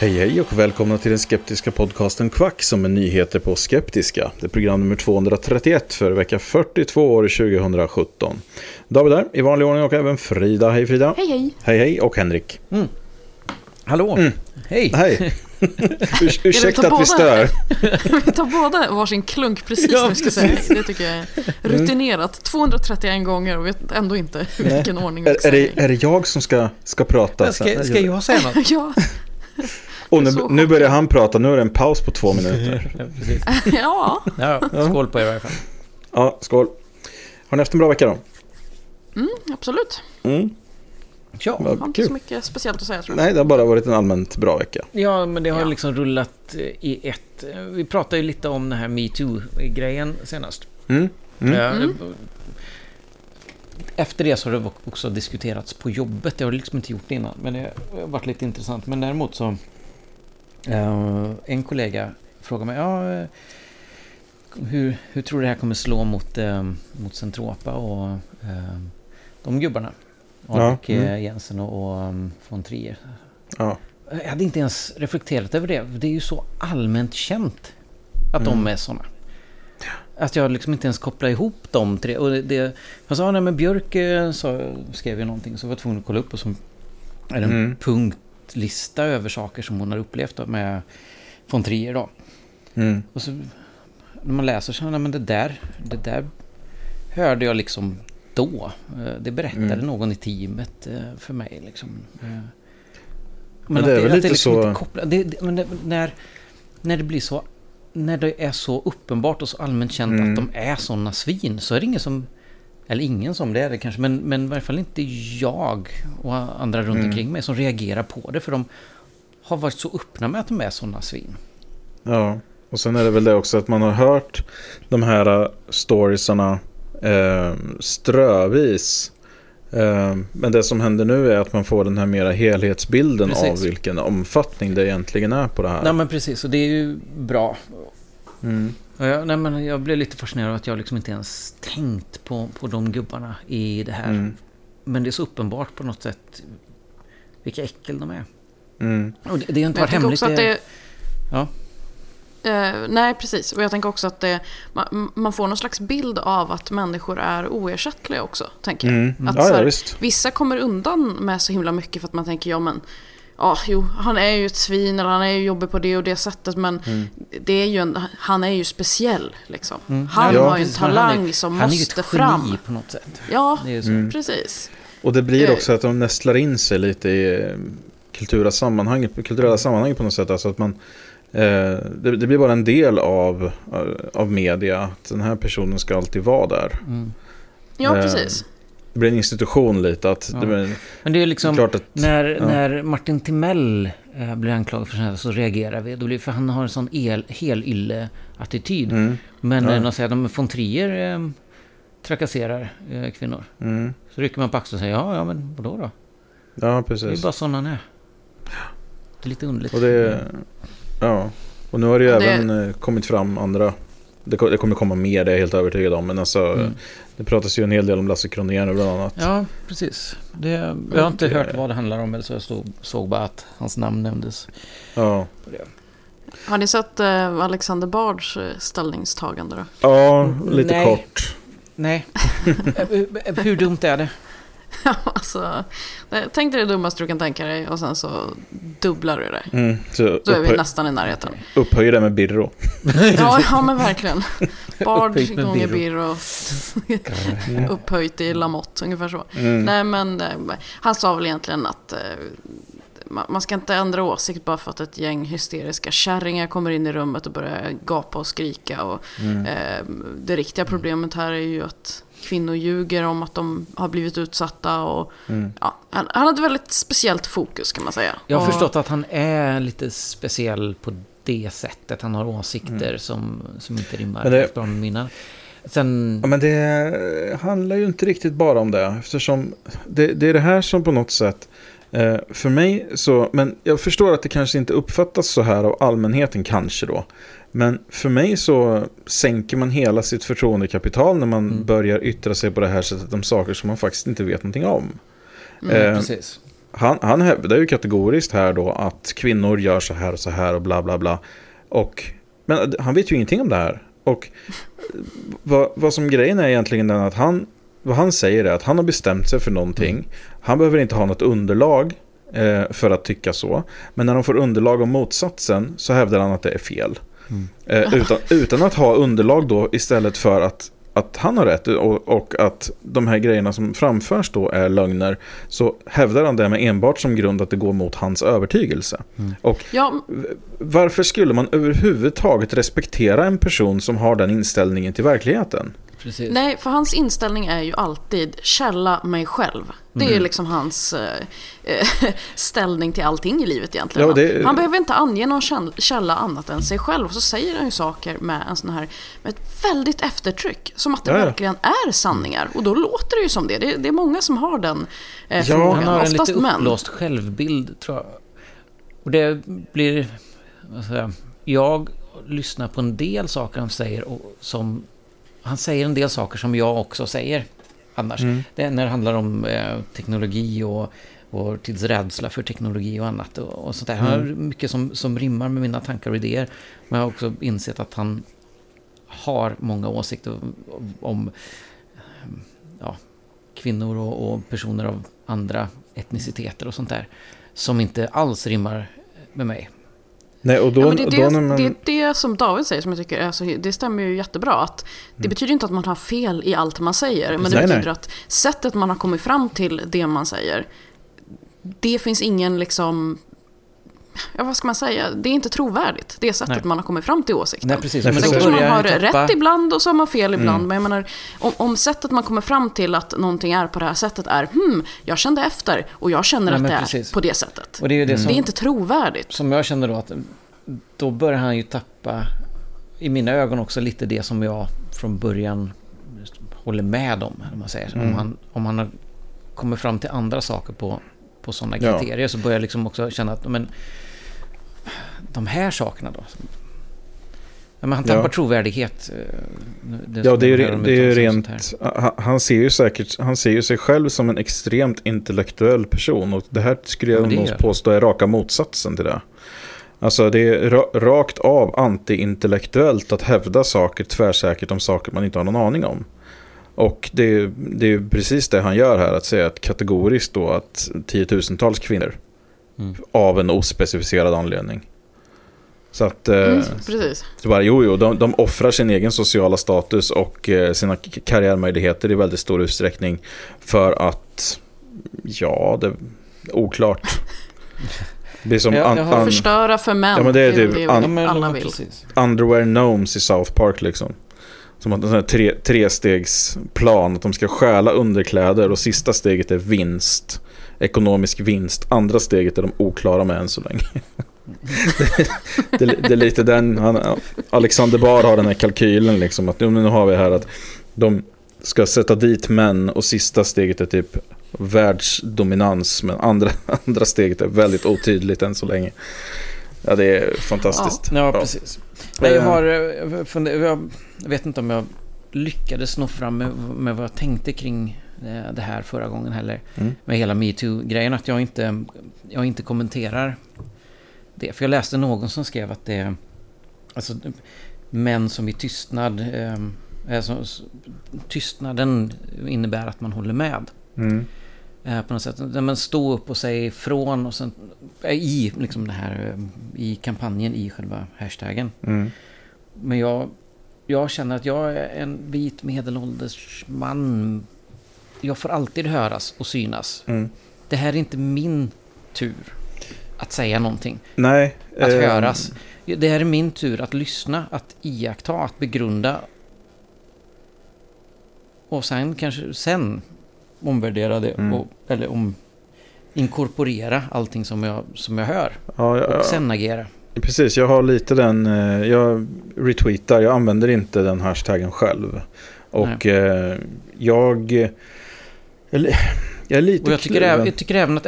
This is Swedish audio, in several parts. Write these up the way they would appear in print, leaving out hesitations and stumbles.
Hej hej och välkomna till den skeptiska podcasten Kvack som är nyheter på skeptiska. Det är program nummer 231 för vecka 42 år 2017. David där, i vanlig ordning, och även Frida. Hej Frida. Hej hej. Hej hej, och Henrik. Mm. Hallå. Mm. Hej. Hej. Ursäkta att vi stör. Vi tar båda varsin klunk precis när vi ska säga. Det tycker jag är rutinerat. 231 gånger och vet ändå inte vilken ordning. Är det jag som ska prata? Ska jag säga något? Ja. Och nu börjar han prata, nu är det en paus på 2 minuter. Ja. Skål på er i alla fall. Ja, skål. Har ni haft en bra vecka då? Mm, absolut. Mm. Ja, det var inte så mycket speciellt att säga, tror jag. Nej, det har bara varit en allmänt bra vecka. Ja, men det har liksom rullat i ett. Vi pratade ju lite om den här MeToo-grejen senast. Efter det så har det också diskuterats på jobbet. Jag har liksom inte gjort det innan, men det har varit lite intressant. Men däremot så en kollega frågade mig hur tror du det här kommer slå mot Centropa och de gubbarna? Och Jensen och von Trier. Ja. Jag hade inte ens reflekterat över det. Det är ju så allmänt känt att de är såna. Att jag liksom inte ens kopplar ihop dem till det. Och jag sa, nej men Björk så skrev ju någonting, så var jag tvungen att kolla upp, och så är det en punktlista över saker som hon har upplevt då, med von Trier då. Mm. Och så när man läser så, nej men det där hörde jag liksom då. Det berättade någon i teamet för mig liksom. Men det är väl lite liksom så. Inte kopplat, när det blir så, när det är så uppenbart och så allmänt känt att de är sådana svin, så är det ingen som, eller ingen som det är det kanske, men i varje fall inte jag och andra runt omkring mig som reagerar på det, för de har varit så öppna med att de är sådana svin. Ja, och sen är det väl det också att man har hört de här storiesarna strövis. Men det som händer nu är att man får den här mera helhetsbilden, precis, av vilken omfattning det egentligen är på det här. Nej men precis, och det är ju bra. Jag blev lite fascinerad av att jag liksom inte ens tänkt på de gubbarna i det här. Men det är så uppenbart på något sätt vilka äckel de är. Och det är ju inte bara hemligt. Nej, precis. Och jag tänker också att man får någon slags bild av att människor är oersättliga också, tänker jag. Att vissa kommer undan med så himla mycket för att man tänker, han är ju ett svin, eller han är ju jobbig på det och det sättet, men det är ju han är ju speciell liksom. Han har ju en talang som måste fram. Han är ju ett geni på något sätt. Ja, det är så. Precis. Och det blir också att de nästlar in sig lite i kulturella sammanhang på något sätt, alltså att man det blir bara en del av media att den här personen ska alltid vara där. Ja, precis. Det blir en institution lite att det blir, men det är liksom klart att, när Martin Timell blir anklagad för sånt här, så reagerar vi. Då blir, för han har en sån helylle-attityd. Mm. Men ja. När säger de von Trier trakasserar kvinnor. Mm. Så rycker man på axeln och säger, ja, men vadå då? Ja, precis. Det är bara sån han är. Det är lite underligt. Och det, ja. Och nu har det ju även kommit fram andra. Det kommer komma mer, det är jag helt övertygad om. Men alltså, det pratas ju en hel del om Lasse Kronéen bland annat. Ja, precis. Jag har inte hört vad det handlar om, eller så jag såg bara att hans namn nämndes. Ja. Har ni sett Alexander Bards ställningstagande då? Ja, lite kort. Nej. Hur dumt är det? Ja, alltså, tänk dig det dummaste du kan tänka dig och sen så dubblar du det. Då är vi nästan i närheten. Upphöj det med birro. ja, men verkligen. Bard gånger birro. Upphöjt i Lamotte, ungefär så. Mm. Nej, men han sa väl egentligen att man ska inte ändra åsikt bara för att ett gäng hysteriska kärringar kommer in i rummet och börjar gapa och skrika. Och, det riktiga problemet här är ju att kvinnor ljuger om att de har blivit utsatta och han hade väldigt speciellt fokus, kan man säga. Jag har förstått att han är lite speciell på det sättet. Han har åsikter som inte rimmar efter mina. Sen... Ja, men det handlar ju inte riktigt bara om det, eftersom det är det här som på något sätt för mig så, men jag förstår att det kanske inte uppfattas så här av allmänheten kanske då. Men för mig så sänker man hela sitt förtroendekapital när man börjar yttra sig på det här sättet om saker som man faktiskt inte vet någonting om. Precis. Han hävdar ju kategoriskt här då att kvinnor gör så här och bla bla bla. Men han vet ju ingenting om det här. Och vad som grejen är egentligen den att vad han säger är att han har bestämt sig för någonting. Han behöver inte ha något underlag för att tycka så. Men när de får underlag om motsatsen så hävdar han att det är fel. Utan att ha underlag då, istället för att han har rätt och att de här grejerna som framförs då är lögner, så hävdar han det med enbart som grund att det går mot hans övertygelse. Och varför skulle man överhuvudtaget respektera en person som har den inställningen till verkligheten? Precis. Nej, för hans inställning är ju alltid källa mig själv. Det är ju liksom hans ställning till allting i livet egentligen. Ja, han behöver inte ange någon källa annat än sig själv. Och så säger han ju saker med en sån här, med ett väldigt eftertryck, som att det verkligen är sanningar. Och då låter det ju som det. Det är många som har den förmågan. Han har en lite upplåst självbild, tror jag. Och det blir, jag lyssnar på en del saker han säger och som... Han säger en del saker som jag också säger annars. Det, när det handlar om teknologi och tidsrädsla för teknologi och annat. Och sånt där. Han har mycket som rimmar med mina tankar och idéer. Men jag har också insett att han har många åsikter om kvinnor och personer av andra etniciteter och sånt där. Som inte alls rimmar med mig. Nej, och då, ja, men det som David säger som jag tycker, alltså, det stämmer ju jättebra att det betyder inte att man har fel i allt man säger, men det betyder att sättet man har kommit fram till det man säger, det finns ingen liksom, vad ska man säga, det är inte trovärdigt det sättet man har kommit fram till åsikten. Nej, precis. Men så man har rätt ibland och så har man fel ibland, men jag menar, om sättet man kommer fram till att någonting är på det här sättet är jag kände efter och jag känner att det är på det sättet. Och det är ju det som, det är inte trovärdigt. Som jag känner då, att då börjar han ju tappa i mina ögon också lite det som jag från början håller med om, när man säger om han har kommit fram till andra saker på sådana kriterier, så börjar jag liksom också känna att men de här sakerna då. Men han tappar trovärdighet. Det är ju rent. Han ser ju sig själv som en extremt intellektuell person, och det här skulle jag nog påstå är raka motsatsen till det. Alltså det är rakt av antiintellektuellt att hävda saker tvärsäkert om saker man inte har någon aning om. Och det är ju precis det han gör här, att säga att kategoriskt då att tiotusentals kvinnor av en ospecificerad anledning. Så att så bara, de offrar sin egen sociala status och sina karriärmöjligheter i väldigt stor utsträckning för att det är oklart. Det är som förstöra för män. Ja, men det är typ alla vill. Underwear gnomes i South Park liksom. Som att en sån här trestegsplan, att de ska stjäla underkläder och sista steget är vinst. ekonomisk vinst. Andra steget är de oklara med än så länge. Det är lite den Alexander Bard har den här kalkylen liksom, att nu har vi här att de ska sätta dit män och sista steget är typ världsdominans, men andra steget är väldigt otydligt än så länge. Ja, det är fantastiskt. Ja, precis. Nej, jag vet inte om jag lyckades nå fram med vad jag tänkte kring det här förra gången heller, med hela MeToo-grejen, att jag inte kommenterar det. För jag läste någon som skrev att det, alltså, män som i tystnad, alltså, tystnaden innebär att man håller med. På något sätt, men stå upp och säga ifrån och sen, i liksom det här, i kampanjen, i själva hashtaggen. Men jag känner att jag är en vit medelålders man. Jag får alltid höras och synas. Det här är inte min tur att säga någonting. Nej, att höras. Det här är min tur att lyssna, att iaktta, att begrunda. Och sen kanske omvärdera det, eller inkorporera allting som jag hör, och sen agera. Precis, jag har lite den, jag retweetar, jag använder inte den hashtaggen själv. Och jag är lite kluven. Jag tycker även att,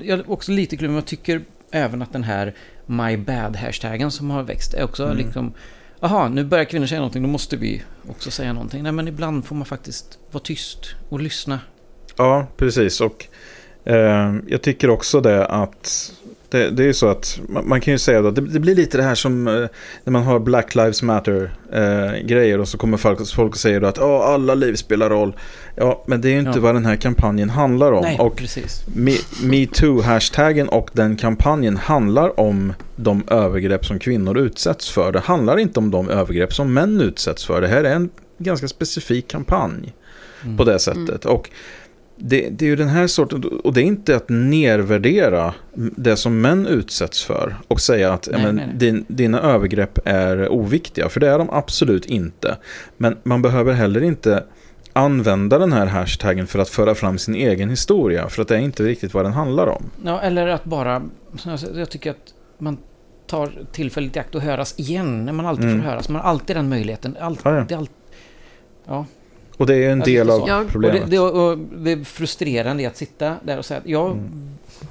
jag är också lite kluven, jag tycker även att den här my bad hashtaggen som har växt är också liksom, aha, nu börjar kvinnor säga någonting, då måste vi också säga någonting. Nej, men ibland får man faktiskt vara tyst och lyssna. Ja, precis. Och jag tycker också det att det är så att man kan ju säga att det blir lite det här som när man har Black Lives Matter grejer och så kommer folk och säger att alla liv spelar roll. Ja, men det är ju inte vad den här kampanjen handlar om. Nej, och MeToo-hashtaggen och den kampanjen handlar om de övergrepp som kvinnor utsätts för. Det handlar inte om de övergrepp som män utsätts för. Det här är en ganska specifik kampanj på det sättet. Och det är ju den här sorten, och det är inte att nedvärdera det som män utsätts för och säga att dina övergrepp är oviktiga, för det är de absolut inte. Men man behöver heller inte använda den här hashtaggen för att föra fram sin egen historia, för att det är inte riktigt vad den handlar om. Ja, eller att bara, jag tycker att man tar tillfället i akt och höras igen, när man alltid får höras, man har alltid den möjligheten, och det är en del av problemet. Och det är frustrerande att sitta där och säga att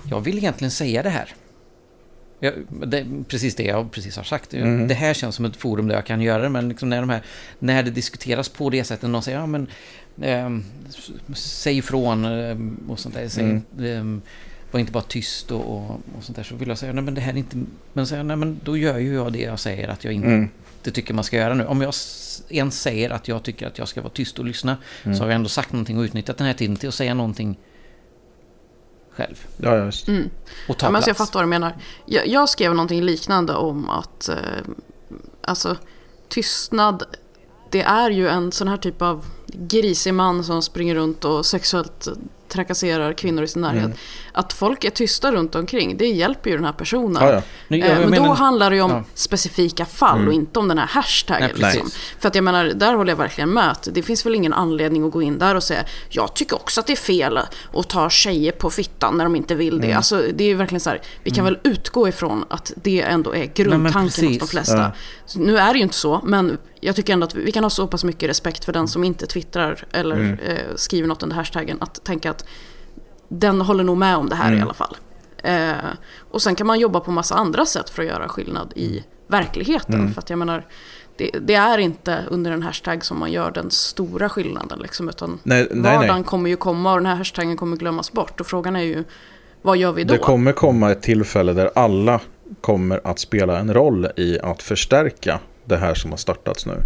jag vill egentligen säga det här. Precis det jag precis har sagt. Det här känns som ett forum där jag kan göra det, men liksom när det diskuteras på det sättet, någon säger säg ifrån och sånt där. Var inte bara tyst och sånt där, så vill jag säga nej, men det här är inte, men säger nej, men då gör ju jag det jag säger att jag inte det tycker man ska göra nu. Om jag ens säger att jag tycker att jag ska vara tyst och lyssna, så har jag ändå sagt någonting och utnyttjat den här tiden till att säga någonting själv. Ja, just. Och ta plats. Jag fattar vad du menar. Jag skrev någonting liknande om att alltså, tystnad, det är ju en sån här typ av grisig man som springer runt och sexuellt trakasserar kvinnor i sin närhet. Att folk är tysta runt omkring, det hjälper ju den här personen. Men då handlar det ju om specifika fall och inte om den här hashtaggen. Liksom. För att jag menar, där håller jag verkligen med att det finns väl ingen anledning att gå in där och säga jag tycker också att det är fel att ta tjejer på fittan när de inte vill det. Alltså, det är ju verkligen så här, vi kan väl utgå ifrån att det ändå är grundtanken hos de flesta. Nu är det ju inte så, men jag tycker ändå att vi kan ha så pass mycket respekt för den som inte twittrar eller skriver något under hashtaggen, att tänka att den håller nog med om det här i alla fall. Och sen kan man jobba på massa andra sätt för att göra skillnad i verkligheten. För att jag menar, det är inte under en hashtag som man gör den stora skillnaden. Liksom, utan vardagen kommer ju komma och den här hashtaggen kommer glömmas bort. Och frågan är ju, vad gör vi då? Det kommer komma ett tillfälle där alla kommer att spela en roll i att förstärka det här som har startats nu.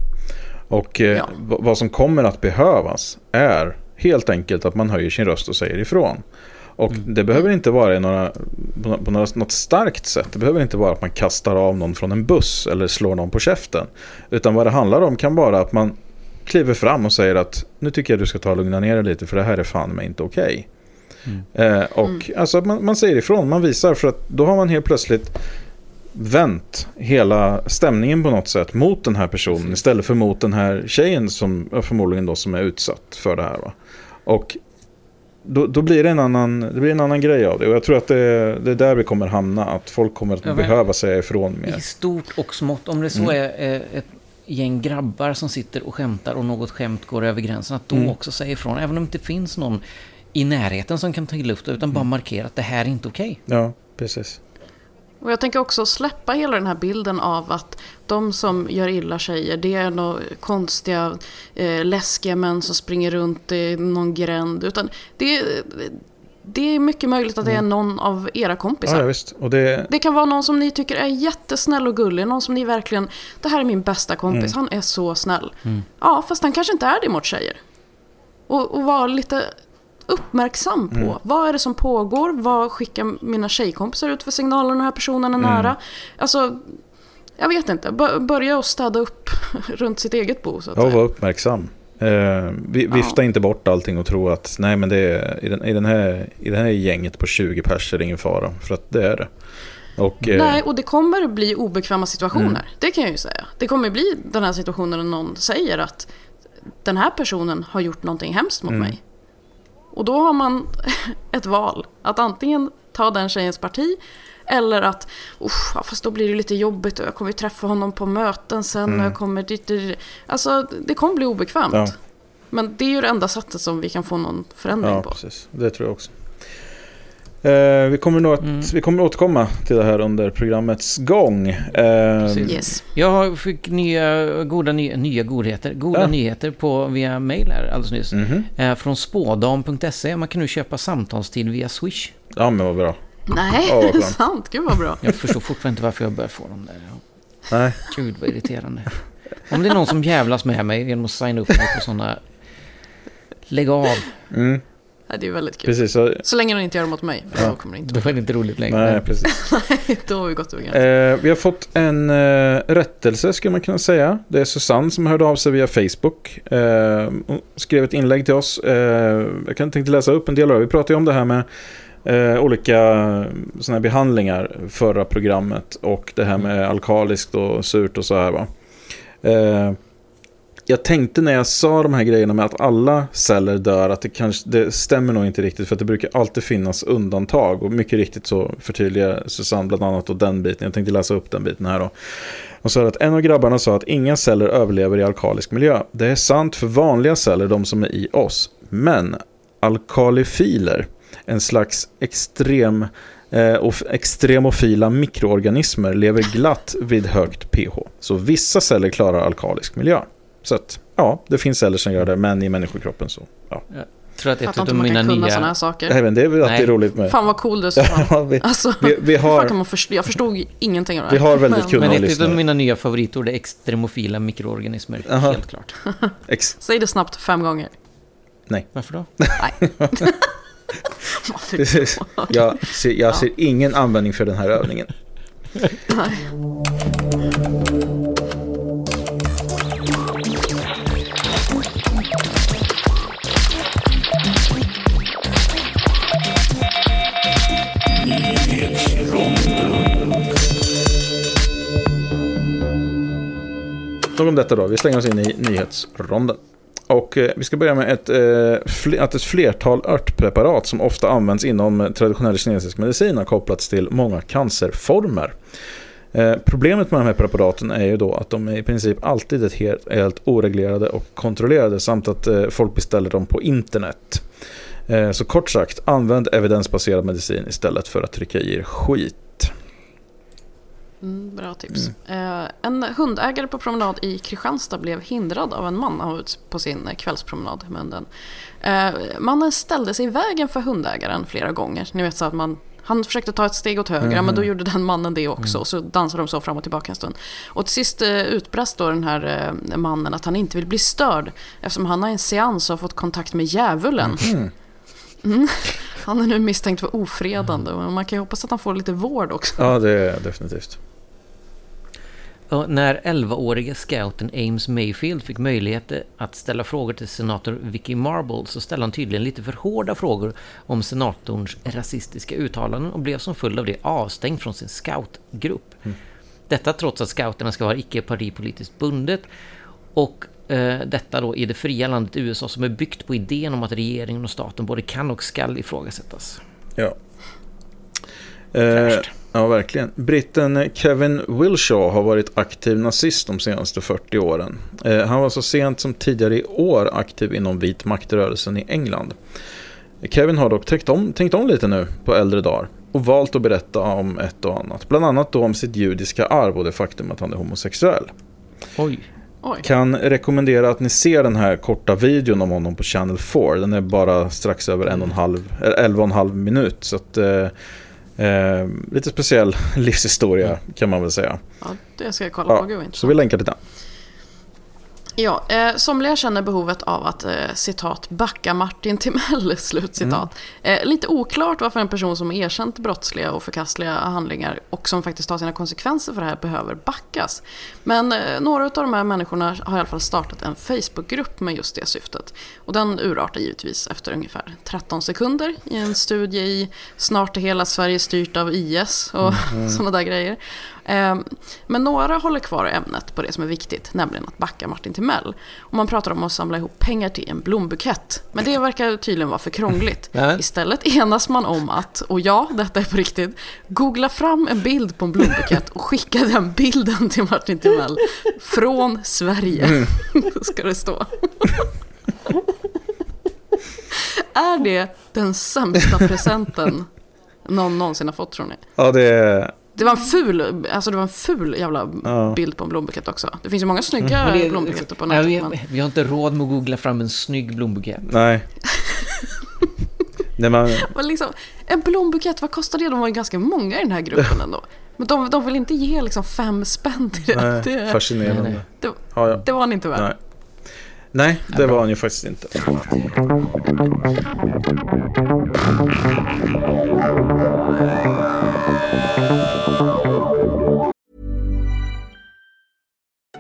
Och vad som kommer att behövas är helt enkelt att man höjer sin röst och säger ifrån. Och det behöver inte vara något starkt sätt. Det behöver inte vara att man kastar av någon från en buss eller slår någon på käften. Utan vad det handlar om kan vara att man kliver fram och säger att nu tycker jag du ska ta och lugna ner dig lite, för det här är fan mig inte okej. Alltså man säger ifrån, man visar, för att då har man helt plötsligt vänt hela stämningen på något sätt mot den här personen istället för mot den här tjejen som förmodligen då som är utsatt för det här. Och Då blir det en annan grej av det. Och jag tror att det är där vi kommer hamna. Att folk kommer att behöva säga ifrån mer. I stort och smått. Om det så är ett gäng grabbar som sitter och skämtar och något skämt går över gränsen, att då också säga ifrån. Även om det inte finns någon i närheten som kan ta i luft, utan bara markera att det här är inte okej. Ja, precis. Och jag tänker också släppa hela den här bilden av att de som gör illa tjejer, det är några konstiga, läskiga män som springer runt i någon gränd. Utan det är mycket möjligt att det är någon av era kompisar. Ja, visst. Och det kan vara någon som ni tycker är jättesnäll och gullig. Någon som ni verkligen, det här är min bästa kompis, han är så snäll. Mm. Ja, fast han kanske inte är det mot tjejer. Och vara lite uppmärksam på. Vad är det som pågår? Vad skickar mina tjejkompisar ut för signaler när den här personen är nära? Alltså, jag vet inte. Börja och städa upp runt sitt eget bo. Så att säga. Var uppmärksam. Vifta inte bort allting och tro att nej, men det är, i den här gänget på 20 pers är det ingen fara. För att det är det. Och det kommer bli obekväma situationer. Det kan jag ju säga. Det kommer bli den här situationen när någon säger att den här personen har gjort någonting hemskt mot mig. Och då har man ett val. Att antingen ta den tjejens parti eller att, fast då blir det lite jobbigt och jag kommer ju träffa honom på möten sen och jag kommer dit. Alltså, det kommer bli obekvämt. Ja. Men det är ju det enda sättet som vi kan få någon förändring på. Ja, precis. Det tror jag också. Vi kommer återkomma till det här under programmets gång. Yes. Jag fick nya goda nyheter via mail här alldeles nyss. Från spådam.se. Man kan nu köpa samtalstid via Swish. Ja, men vad bra. Nej, det är sant. Gud, vad bra. Jag förstår fortfarande inte varför jag börjar få dem där. Nej. Gud, vad irriterande. Om det är någon som jävlas med mig genom att signa upp mig på sådana, lägg av. Det är väldigt kul. Precis, så länge de inte gör dem åt mig. Då kommer det inte vara. Det var inte roligt längre. Nej, precis. Nej, då har vi gått över. Vi har fått en rättelse, skulle man kunna säga. Det är Susann som hörde av sig via Facebook. Hon skrev ett inlägg till oss. Jag kan tänkte läsa upp en del av det. Vi pratade ju om det här med olika såna här behandlingar förra programmet. Och det här med alkaliskt och surt och så här, va. Jag tänkte när jag sa de här grejerna med att alla celler dör, att det stämmer nog inte riktigt, för att det brukar alltid finnas undantag, och mycket riktigt så förtydligar Susann bland annat och den biten. Jag tänkte läsa upp den biten här då. Och så att en av grabbarna sa att inga celler överlever i alkalisk miljö. Det är sant för vanliga celler, de som är i oss, men alkalifiler, en slags extremofila mikroorganismer, lever glatt vid högt pH. Så vissa celler klarar alkalisk miljö. Så att, ja, det finns celler som gör det, men i människokroppen så, ja. Jag tror att ett av mina nya såna här saker. Nej, men det är väl alltid roligt med. Fan vad cool det så. Alltså, jag förstod ingenting av det. Vi har väldigt kul. Men ett av mina nya favoritord är extremofila mikroorganismer. Aha. Helt klart. Säg det snabbt 5 gånger. Nej. Varför då? Nej. Precis. Jag ser ingen användning för den här övningen. Nej. Nog om detta då, vi slänger oss in i nyhetsronden. Och vi ska börja med ett flertal örtpreparat som ofta används inom traditionell kinesisk medicin har kopplats till många cancerformer. Problemet med de här preparaten är ju då att de är i princip alltid helt oreglerade och kontrollerade, samt att folk beställer dem på internet. Så kort sagt, använd evidensbaserad medicin istället för att trycka i er skit. Bra tips. En hundägare på promenad i Kristianstad blev hindrad av en man på sin kvällspromenad med hunden. Mannen ställde sig i vägen för hundägaren flera gånger. Ni vet så att han försökte ta ett steg åt höger, men då gjorde den mannen det också. Och så dansade de så fram och tillbaka en stund. Och till sist utbrast då den här mannen att han inte vill bli störd, eftersom han har en seans och har fått kontakt med djävulen. Han är nu misstänkt för ofredande, men man kan ju hoppas att han får lite vård också. Ja, det är definitivt. Och när 11-åriga scouten Ames Mayfield fick möjlighet att ställa frågor till senator Vicky Marble, så ställde han tydligen lite för hårda frågor om senatorns rasistiska uttalanden och blev som följd av det avstängd från sin scoutgrupp. Detta trots att scouterna ska vara icke-partipolitiskt bundet, och detta då i det fria landet USA som är byggt på idén om att regeringen och staten både kan och skall ifrågasättas. Ja. Ja, verkligen. Britten Kevin Wilshaw har varit aktiv nazist de senaste 40 åren. Han var så sent som tidigare i år aktiv inom vit maktrörelsen i England. Kevin har dock tänkt om lite nu på äldre dagar och valt att berätta om ett och annat. Bland annat då om sitt judiska arv och det faktum att han är homosexuell. Oj. Oj. Kan rekommendera att ni ser den här korta videon om honom på Channel 4. Den är bara strax över 11,5 minut. Så att... lite speciell livshistoria kan man väl säga. Ja, det ska jag kolla på. Gud, så vi länkar till den. Ja, somliga känner behovet av att citat backa Martin Timell, slutcitat. Lite oklart varför en person som erkänt brottsliga och förkastliga handlingar och som faktiskt tar sina konsekvenser för det här behöver backas. Men några av de här människorna har i alla fall startat en Facebookgrupp med just det syftet. Och den urartar givetvis efter ungefär 13 sekunder i en studie i snart hela Sverige styrt av IS och sådana där grejer. Men några håller kvar ämnet på det som är viktigt, nämligen att backa Martin Timell. Och man pratar om att samla ihop pengar till en blombukett. Men det verkar tydligen vara för krångligt. Istället enas man om att, och ja, detta är på riktigt, googla fram en bild på en blombukett och skicka den bilden till Martin Timell från Sverige. Ska det stå. Är det den sämsta presenten någon någonsin har fått, tror ni? Ja, det är... Det var en ful jävla bild på en blombukett också. Det finns ju många snygga blombuketter på nätet. Vi har inte råd med att googla fram en snygg blombukett. Nej. Liksom, en blombukett, vad kostar det? De var ju ganska många i den här gruppen ändå. Men de vill inte ge liksom 5 spänn till det. Nej, det fascinerande. Nej. Det var han inte värd. Nej, det var han ju faktiskt inte.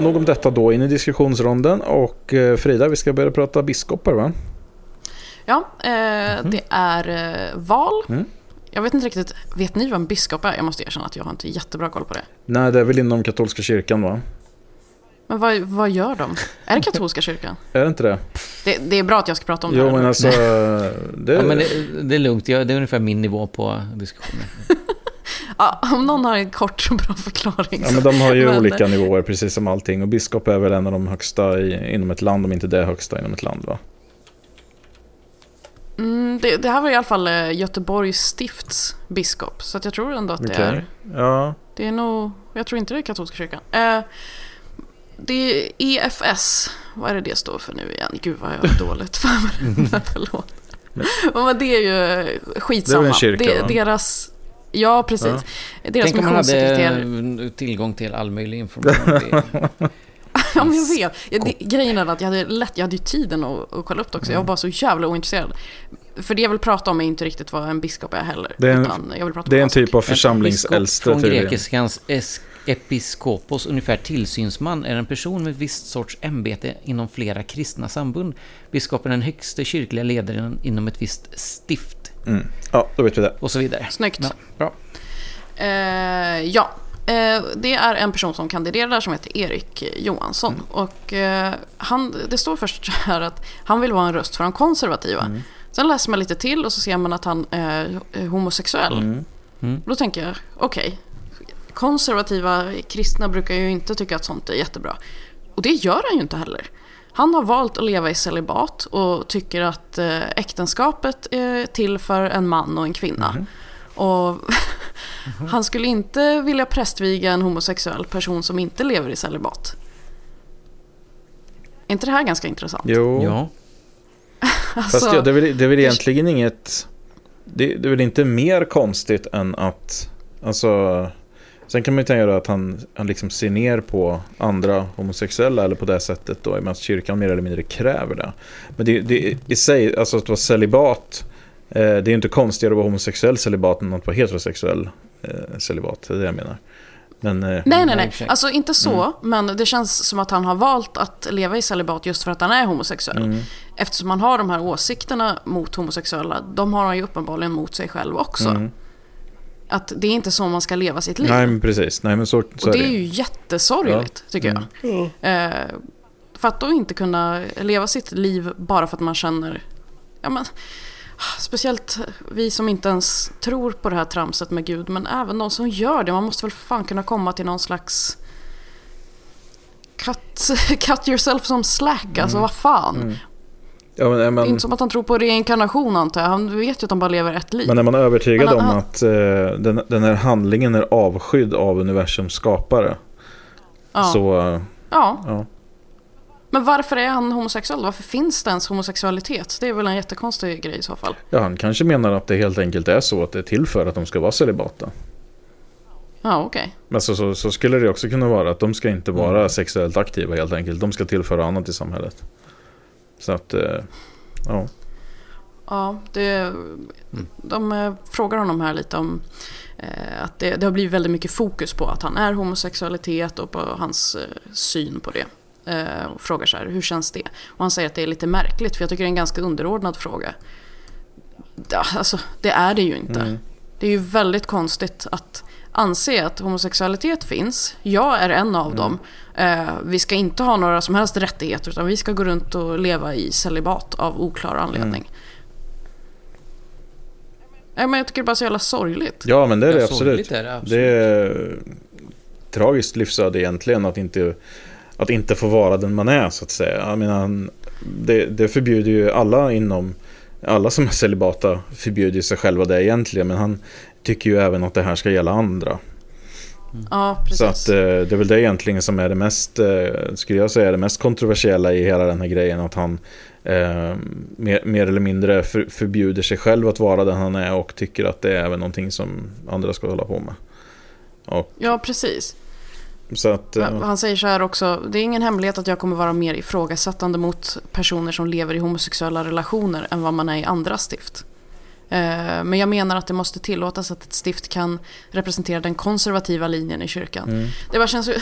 Nog om detta då in i diskussionsronden. Och Frida, vi ska börja prata biskopar, va? Ja, det är val. Jag vet inte riktigt, vet ni vad en biskop är? Jag måste erkänna att jag har inte jättebra koll på det. Nej, det är väl inom katolska kyrkan, va? Men vad gör de? Är det katolska kyrkan? Är det inte det? Det är bra att jag ska prata om det. Jo, men alltså, det är lugnt, det är ungefär min nivå på diskussionen. Ja, om någon har en kort och bra förklaring. Ja, men de har ju olika nivåer, precis som allting. Och biskop är väl en av de högsta inom ett land, om inte det högsta inom ett land, va? Det här var i alla fall Göteborgs stifts biskop. Så att jag tror ändå att det är... Ja. Det är nog... Jag tror inte det är katolska kyrkan. Det är EFS. Vad är det står för nu igen? Gud vad jag är dåligt för mig. Förlåt. Men det är ju skitsamma. Det är en kyrka, deras... Ja, precis. Ja. Deras missionssekreterare hade tillgång till all möjlig information. Ja, men jag vet. Grejen är att jag hade ju tiden att kolla upp det också. Jag var bara så jävla ointresserad. För det jag vill prata om är inte riktigt vad en biskop är heller. Det är en, utan jag vill prata om det är en typ av församlingsäldste. Från grekiskans episkopos, ungefär tillsynsman, är en person med visst sorts ämbete inom flera kristna sambund. Biskopen är den högste kyrkliga ledaren inom ett visst stift. Mm. Ja, då vet vi det. Och så vidare. Snyggt. Ja, bra. Det är en person som kandiderar där som heter Erik Johansson. Mm. Och det står först här att han vill vara en röst för de konservativa. Mm. Sen läser man lite till och så ser man att han är homosexuell. Mm. Mm. Då tänker jag, okej. Konservativa kristna brukar ju inte tycka att sånt är jättebra. Och det gör han ju inte heller. Han har valt att leva i celibat och tycker att äktenskapet är till för en man och en kvinna. Mm. Och han skulle inte vilja prästviga en homosexuell person som inte lever i celibat. Är inte det här ganska intressant? Jo. Ja. Alltså, fast det är väl egentligen inget... Det är väl inte mer konstigt än att... Alltså, sen kan man ju tänka att han liksom ser ner på andra homosexuella eller på det sättet då, medan kyrkan mer eller mindre kräver det. Men det i sig, alltså att vara celibat... Det är ju inte konstigare att vara homosexuell celibat än att vara heterosexuell celibat, det är det jag menar. Men, nej. Alltså inte så, men det känns som att han har valt att leva i celibat just för att han är homosexuell. Mm. Eftersom han har de här åsikterna mot homosexuella, de har han ju uppenbarligen mot sig själv också. Mm. Att det är inte så man ska leva sitt liv. Nej, men precis. Nej, men så och det är ju jättesorgligt, tycker jag. Mm. För att då inte kunna leva sitt liv bara för att man känner... Ja, men... Speciellt vi som inte ens tror på det här tramset med Gud, men även de som gör det, man måste väl fan kunna komma till någon slags cut yourself som slack, alltså vad fan. Mm. Ja, men, det är inte som att han tror på reinkarnation, antar jag. Han vet ju att han bara lever ett liv. Men är man övertygad om att den här handlingen är avskydd av universums skapare, så. Men varför är han homosexuell? Varför finns det ens homosexualitet? Det är väl en jättekonstig grej i så fall. Ja, han kanske menar att det helt enkelt är så att det är till för att de ska vara celibata. Ja, okej. Okay. Men så skulle det också kunna vara att de ska inte vara sexuellt aktiva helt enkelt. De ska tillföra annat i samhället. Så att, ja. Ja, de frågar honom här lite om att det har blivit väldigt mycket fokus på att han är homosexualitet och på hans syn på det. Och frågar så här, hur känns det? Och han säger att det är lite märkligt, för jag tycker det är en ganska underordnad fråga. Alltså, det är det ju inte. Mm. Det är ju väldigt konstigt att anse att homosexualitet finns. Jag är en av dem. Vi ska inte ha några som helst rättigheter, utan vi ska gå runt och leva i celibat av oklar anledning. Men jag tycker det bara så jävla sorgligt. Ja, men det är det absolut. Det är tragiskt livsöde egentligen att inte få vara den man är, så att säga. Jag menar, det förbjuder ju alla som är celibata förbjuder sig själva det egentligen, men han tycker ju även att det här ska gälla andra. Mm. Ja, precis. Så att det är väl det egentligen som är det mest, skulle jag säga, det mest kontroversiella i hela den här grejen, att han mer eller mindre förbjuder sig själv att vara den han är och tycker att det är även någonting som andra ska hålla på med. Och... Ja, precis. Så att, han säger så här också: det är ingen hemlighet att jag kommer vara mer ifrågasättande mot personer som lever i homosexuella relationer än vad man är i andra stift. Men jag menar att det måste tillåtas att ett stift kan representera den konservativa linjen i kyrkan. Det bara känns ju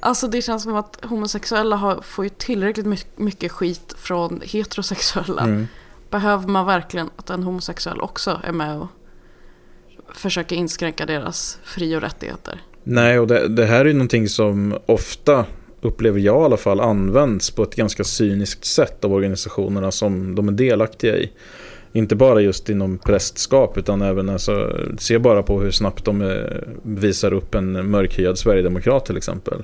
alltså det känns som att homosexuella får ju tillräckligt mycket skit från heterosexuella. Behöver man verkligen att en homosexuell också är med och försöker inskränka deras fri- och rättigheter? Nej, och det här är ju någonting som ofta, upplever jag i alla fall, används på ett ganska cyniskt sätt av organisationerna som de är delaktiga i. Inte bara just inom prästskap, utan även, alltså, se bara på hur snabbt de visar upp en mörkhyad sverigedemokrat till exempel.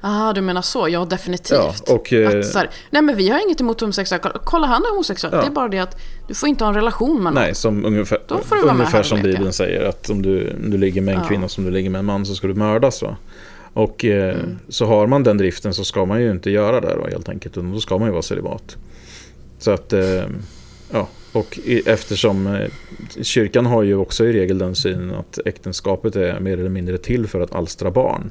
Ah, du menar så? Ja, definitivt. Ja, och, att, så här, nej, men vi har inget emot homosexuella. Kolla, han är homosexuell. Ja. Det är bara det att du får inte ha en relation med någon. Nej, som ungefär som Bibeln säger, att om du ligger med en kvinna som du ligger med en man, så ska du mördas, va? Och så har man den driften, så ska man ju inte göra det, va, helt enkelt. Då ska man ju vara celibat. Så att... och eftersom kyrkan har ju också i regel den synen att äktenskapet är mer eller mindre till för att alstra barn.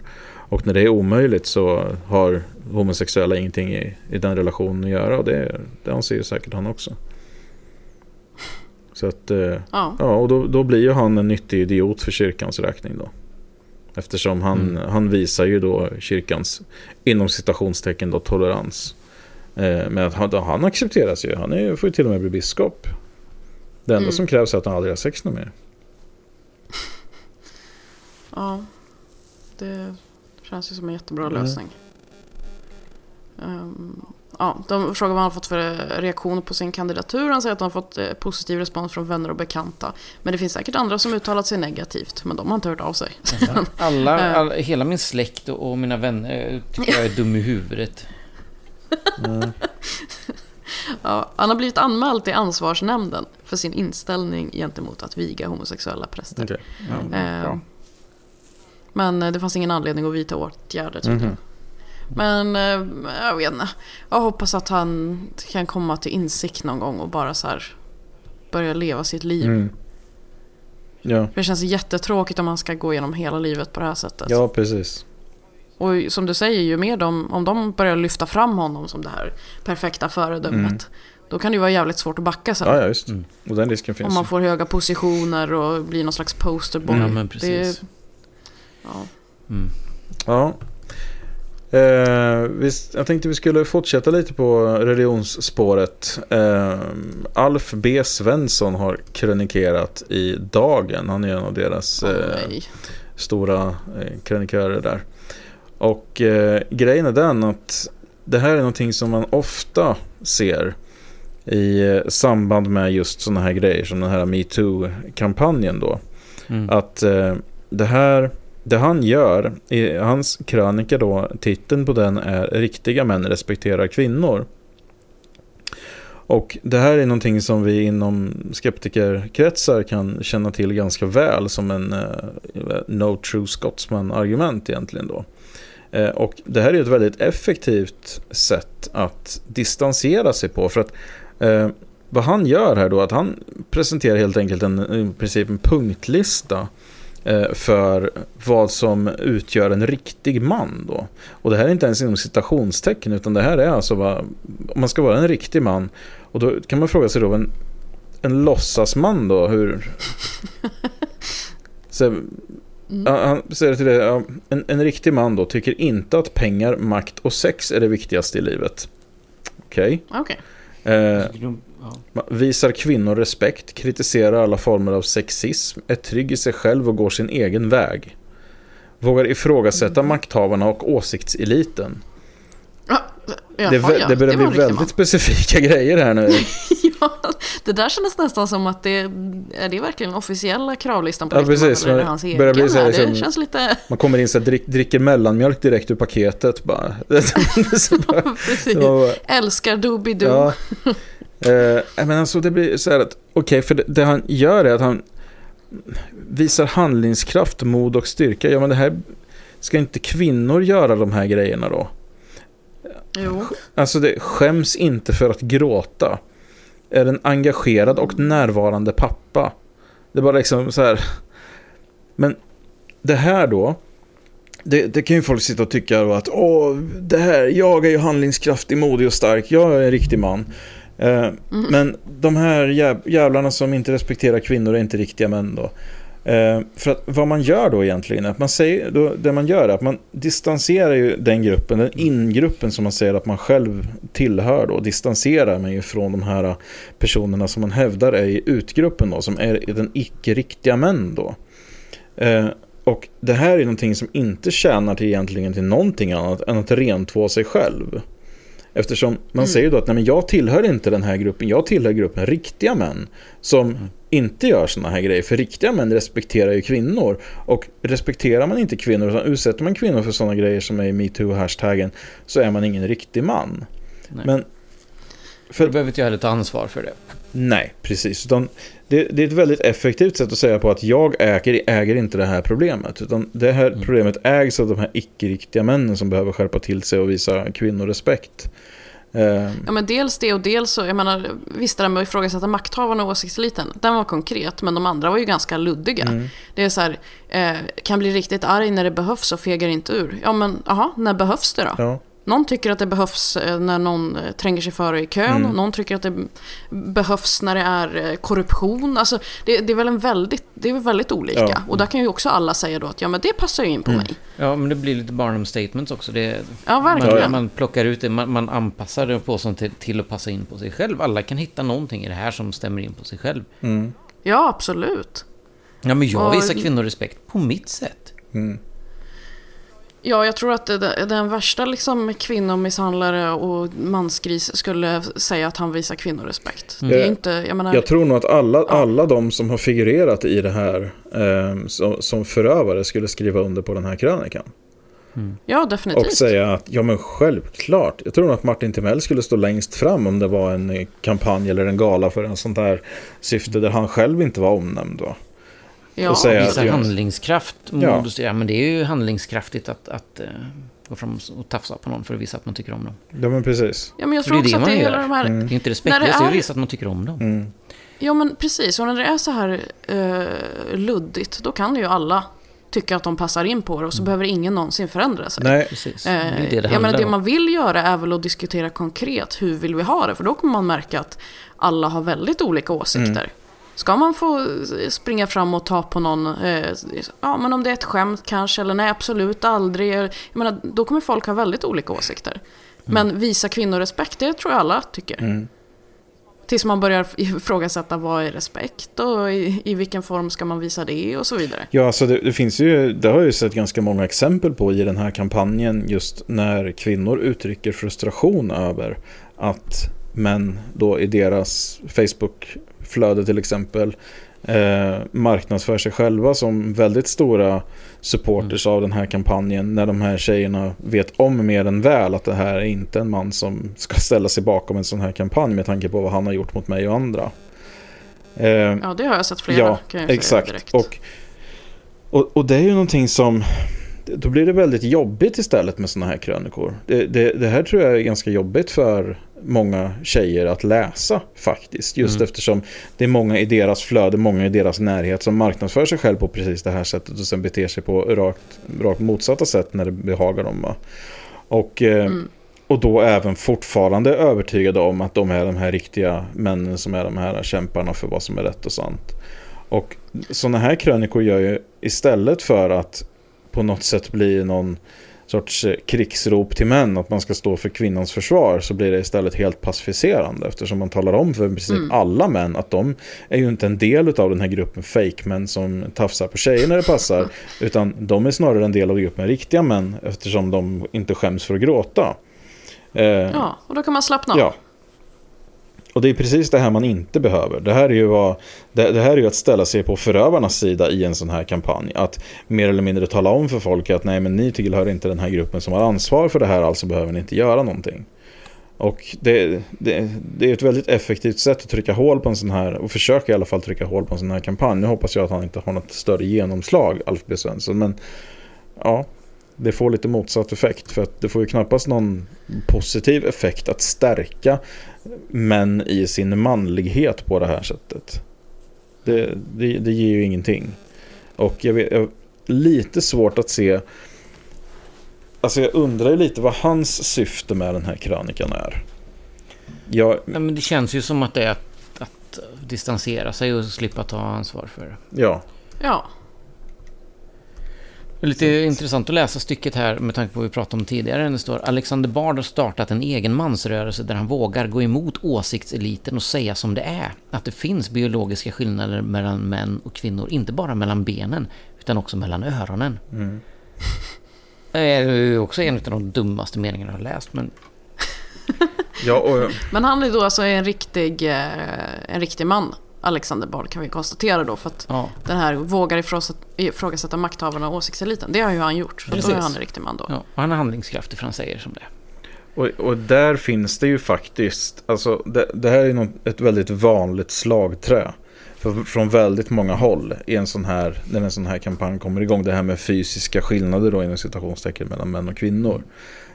Och när det är omöjligt så har homosexuella ingenting i den relationen att göra, och det anser ju säkert han också. Så att, ja, och då blir ju han en nyttig idiot för kyrkans räkning då. Eftersom han visar ju då kyrkans, inom citationstecken då, tolerans. Men han accepteras ju. Han får ju till och med bli biskop. Det enda som krävs är att han aldrig har sex någon mer. Ja, det känns ju som en jättebra lösning. Ja, de frågar vad han har fått för reaktion på sin kandidatur. Han säger att han har fått positiv respons från vänner och bekanta. Men det finns säkert andra som uttalat sig negativt. Men de har inte hört av sig. Alla, hela min släkt och mina vänner tycker jag är dum i huvudet. Ja, han har blivit anmäld till ansvarsnämnden för sin inställning gentemot att viga homosexuella präster. Okay. Ja, men det fanns ingen anledning att vidta åtgärder typ. Men jag vet inte. Jag hoppas att han kan komma till insikt någon gång och bara så här börja leva sitt liv. Ja. Det känns jättetråkigt om man ska gå igenom hela livet på det här sättet. Ja, precis. Och som du säger, ju mer om de börjar lyfta fram honom som det här perfekta föredömet, då kan det ju vara jävligt svårt att backa sen. Ja, just. Och den risken finns. Om man får höga positioner och blir någon slags posterboy. Ja, men precis. Det, ja. Ja. Jag tänkte vi skulle fortsätta lite på religionsspåret. Alf B. Svensson har krönikerat i Dagen. Han är en av deras stora krönikörer där. Och grejen är den att det här är någonting som man ofta ser i samband med just sådana här grejer som den här MeToo-kampanjen då. Att det han gör i hans krönika då, titeln på den är Riktiga män respekterar kvinnor. Och det här är någonting som vi inom skeptikerkretsar kan känna till ganska väl som en no true Scotsman-argument egentligen då. Och det här är ett väldigt effektivt sätt att distansera sig på, för att vad han gör här då, att han presenterar helt enkelt i princip en punktlista för vad som utgör en riktig man då. Och det här är inte ens inom citationstecken, utan det här är alltså vad, om man ska vara en riktig man. Och då kan man fråga sig då, en låtsasman då, hur så, han säger till det, en riktig man då tycker inte att pengar, makt och sex är det viktigaste i livet. Okej. Visar kvinnor respekt, kritiserar alla former av sexism, är trygg i sig själv och går sin egen väg, vågar ifrågasätta makthavarna och åsiktseliten. Det börjar bli väldigt specifika grejer här nu. Det där kändes nästan som att det är verkligen officiella kravlistan på precis, man, hans egen. Bli så här, liksom, det känns lite... Man kommer in så här, dricker mellanmjölk direkt ur paketet. Bara. Älskar Doobidoo. Ja. Men alltså det blir så här att för det han gör är att han visar handlingskraft, mod och styrka. Ja, men det här ska inte kvinnor göra de här grejerna då. Jo. Alltså det skäms inte för att gråta. Är en engagerad och närvarande pappa. Det är bara liksom så här. Men det här då, det kan ju folk sitta och tycka då att det här, jag är ju handlingskraftig, modig och stark. Jag är en riktig man. Men de här jävlarna som inte respekterar kvinnor är inte riktiga män då. För att vad man gör då egentligen är att man säger, då, det man gör är att man distanserar ju den gruppen, den ingruppen som man säger att man själv tillhör då, distanserar man ju från de här personerna som man hävdar är i utgruppen då, som är den icke-riktiga män då. Och det här är någonting som inte tjänar till egentligen till någonting annat än att rentvå sig själv. Eftersom man säger då att nej, men jag tillhör inte den här gruppen, jag tillhör gruppen riktiga män som inte gör såna här grejer, för riktiga män respekterar ju kvinnor, och respekterar man inte kvinnor utan utsätter man kvinnor för såna grejer som är i MeToo-hashtaggen så är man ingen riktig man. Nej. Men för... Du behöver inte heller ta ansvar för det. Nej, precis. Utan det är ett väldigt effektivt sätt att säga på att jag äger inte det här problemet, utan det här problemet ägs av de här icke-riktiga männen som behöver skärpa till sig och visa kvinnor respekt. Ja, men dels det, och dels så, jag menar, visst det där med att ifrågasätta makthavarna och åsiktsliten, den var konkret, men de andra var ju ganska luddiga. Det är så här, kan bli riktigt arg när det behövs och fegar inte ur. Ja, men aha, när behövs det då? Ja. Någon tycker att det behövs när någon tränger sig före i kön. Mm. Någon tycker att det behövs när det är korruption. Alltså, det är väl väldigt olika. Ja. Och där kan ju också alla säga då att ja, men det passar ju in på mig. Ja, men det blir lite Barnum statements också. Det, ja, verkligen. Man plockar ut det, man anpassar det på sånt till att passa in på sig själv. Alla kan hitta någonting i det här som stämmer in på sig själv. Mm. Ja, absolut. Ja, men jag visar kvinnor respekt på mitt sätt. Mm. Ja, jag tror att den värsta liksom kvinnomisshandlare och mansgris skulle säga att han visar kvinnorespekt. Mm. Det är inte, jag tror nog att alla de som har figurerat i det här som förövare skulle skriva under på den här krönikan. Mm. Ja, definitivt. Och säga att, ja men självklart, jag tror nog att Martin Timell skulle stå längst fram om det var en kampanj eller en gala för en sån där syfte där han själv inte var omnämnd, va? Ja, och visa handlingskraft. Ja, men det är ju handlingskraftigt att gå fram och tafsa på någon för att visa att man tycker om dem. Ja, men precis. Ja, men jag tror också att det är de här... Det är inte respektlöst, det är att visa att man tycker om dem. Mm. Ja, men precis. Och när det är så här luddigt, då kan ju alla tycka att de passar in på det och så behöver ingen någonsin förändra sig. Nej, precis. Det man vill göra är väl att diskutera konkret hur vill vi ha det, för då kommer man märka att alla har väldigt olika åsikter. Mm. Ska man få springa fram och ta på någon ja, men om det är ett skämt kanske, eller nej, absolut aldrig. Jag menar, då kommer folk ha väldigt olika åsikter. Mm. Men visa kvinnorespekt, det tror jag alla tycker. Mm. Tills man börjar ifrågasätta vad är respekt och i vilken form ska man visa det och så vidare. Ja, alltså det finns ju, det har jag ju sett ganska många exempel på i den här kampanjen, just när kvinnor uttrycker frustration över att män då i deras Facebook flöde till exempel marknadsför sig själva som väldigt stora supporters av den här kampanjen, när de här tjejerna vet om mer än väl att det här är inte en man som ska ställa sig bakom en sån här kampanj med tanke på vad han har gjort mot mig och andra. Ja, det har jag sett flera. Ja, exakt. Och det är ju någonting som då blir det väldigt jobbigt istället med såna här krönikor. Det här tror jag är ganska jobbigt för många tjejer att läsa faktiskt, just eftersom det är många i deras flöde, många i deras närhet som marknadsför sig själv på precis det här sättet och sen beter sig på rakt motsatta sätt när det behagar dem, va? Och då även fortfarande övertygade om att de är de här riktiga männen som är de här kämparna för vad som är rätt och sant. Och såna här krönikor gör ju, istället för att på något sätt bli någon sorts krigsrop till män att man ska stå för kvinnans försvar, så blir det istället helt pacificerande, eftersom man talar om för precis alla män att de är ju inte en del av den här gruppen fake män som tafsar på tjejer när det passar, utan de är snarare en del av gruppen riktiga män, eftersom de inte skäms för att gråta. Ja, och då kan man slappna av. Ja. Och det är precis det här man inte behöver. Det här är ju att ställa sig på förövarnas sida i en sån här kampanj. Att mer eller mindre tala om för folk att nej, men ni tillhör inte den här gruppen som har ansvar för det här, alltså behöver ni inte göra någonting. Och det är ett väldigt effektivt sätt att trycka hål på en sån här, och försöka i alla fall trycka hål på en sån här kampanj. Nu hoppas jag att han inte har något större genomslag, Alf B. Svensson, men ja, det får lite motsatt effekt, för att det får ju knappast någon positiv effekt att stärka män i sin manlighet på det här sättet. Det ger ju ingenting. Och jag lite svårt att se, alltså jag undrar ju lite vad hans syfte med den här krönikan är. Nej, men det känns ju som att det är att distansera sig och slippa ta ansvar för det. Ja. Det är lite intressant att läsa stycket här med tanke på vad vi pratade om tidigare. Det står: Alexander Bard har startat en egen mansrörelse där han vågar gå emot åsiktseliten och säga som det är. Att det finns biologiska skillnader mellan män och kvinnor, inte bara mellan benen utan också mellan öronen. Mm. Det är också en av de dummaste meningarna jag har läst, men... ja, och... men han är då alltså en riktig man. Alexander Bard kan vi konstatera då, för att den här vågar ifrågasätta makthavarna och åsiktseliten, det har ju han gjort. Precis. Då är han en riktig man då. Ja, han är handlingskraftig för han säger som det. Och där finns det ju faktiskt, alltså det här är ett väldigt vanligt slagträ från väldigt många håll i en sån här, när en sån här kampanj kommer igång, det här med fysiska skillnader då inom citationstecken mellan män och kvinnor.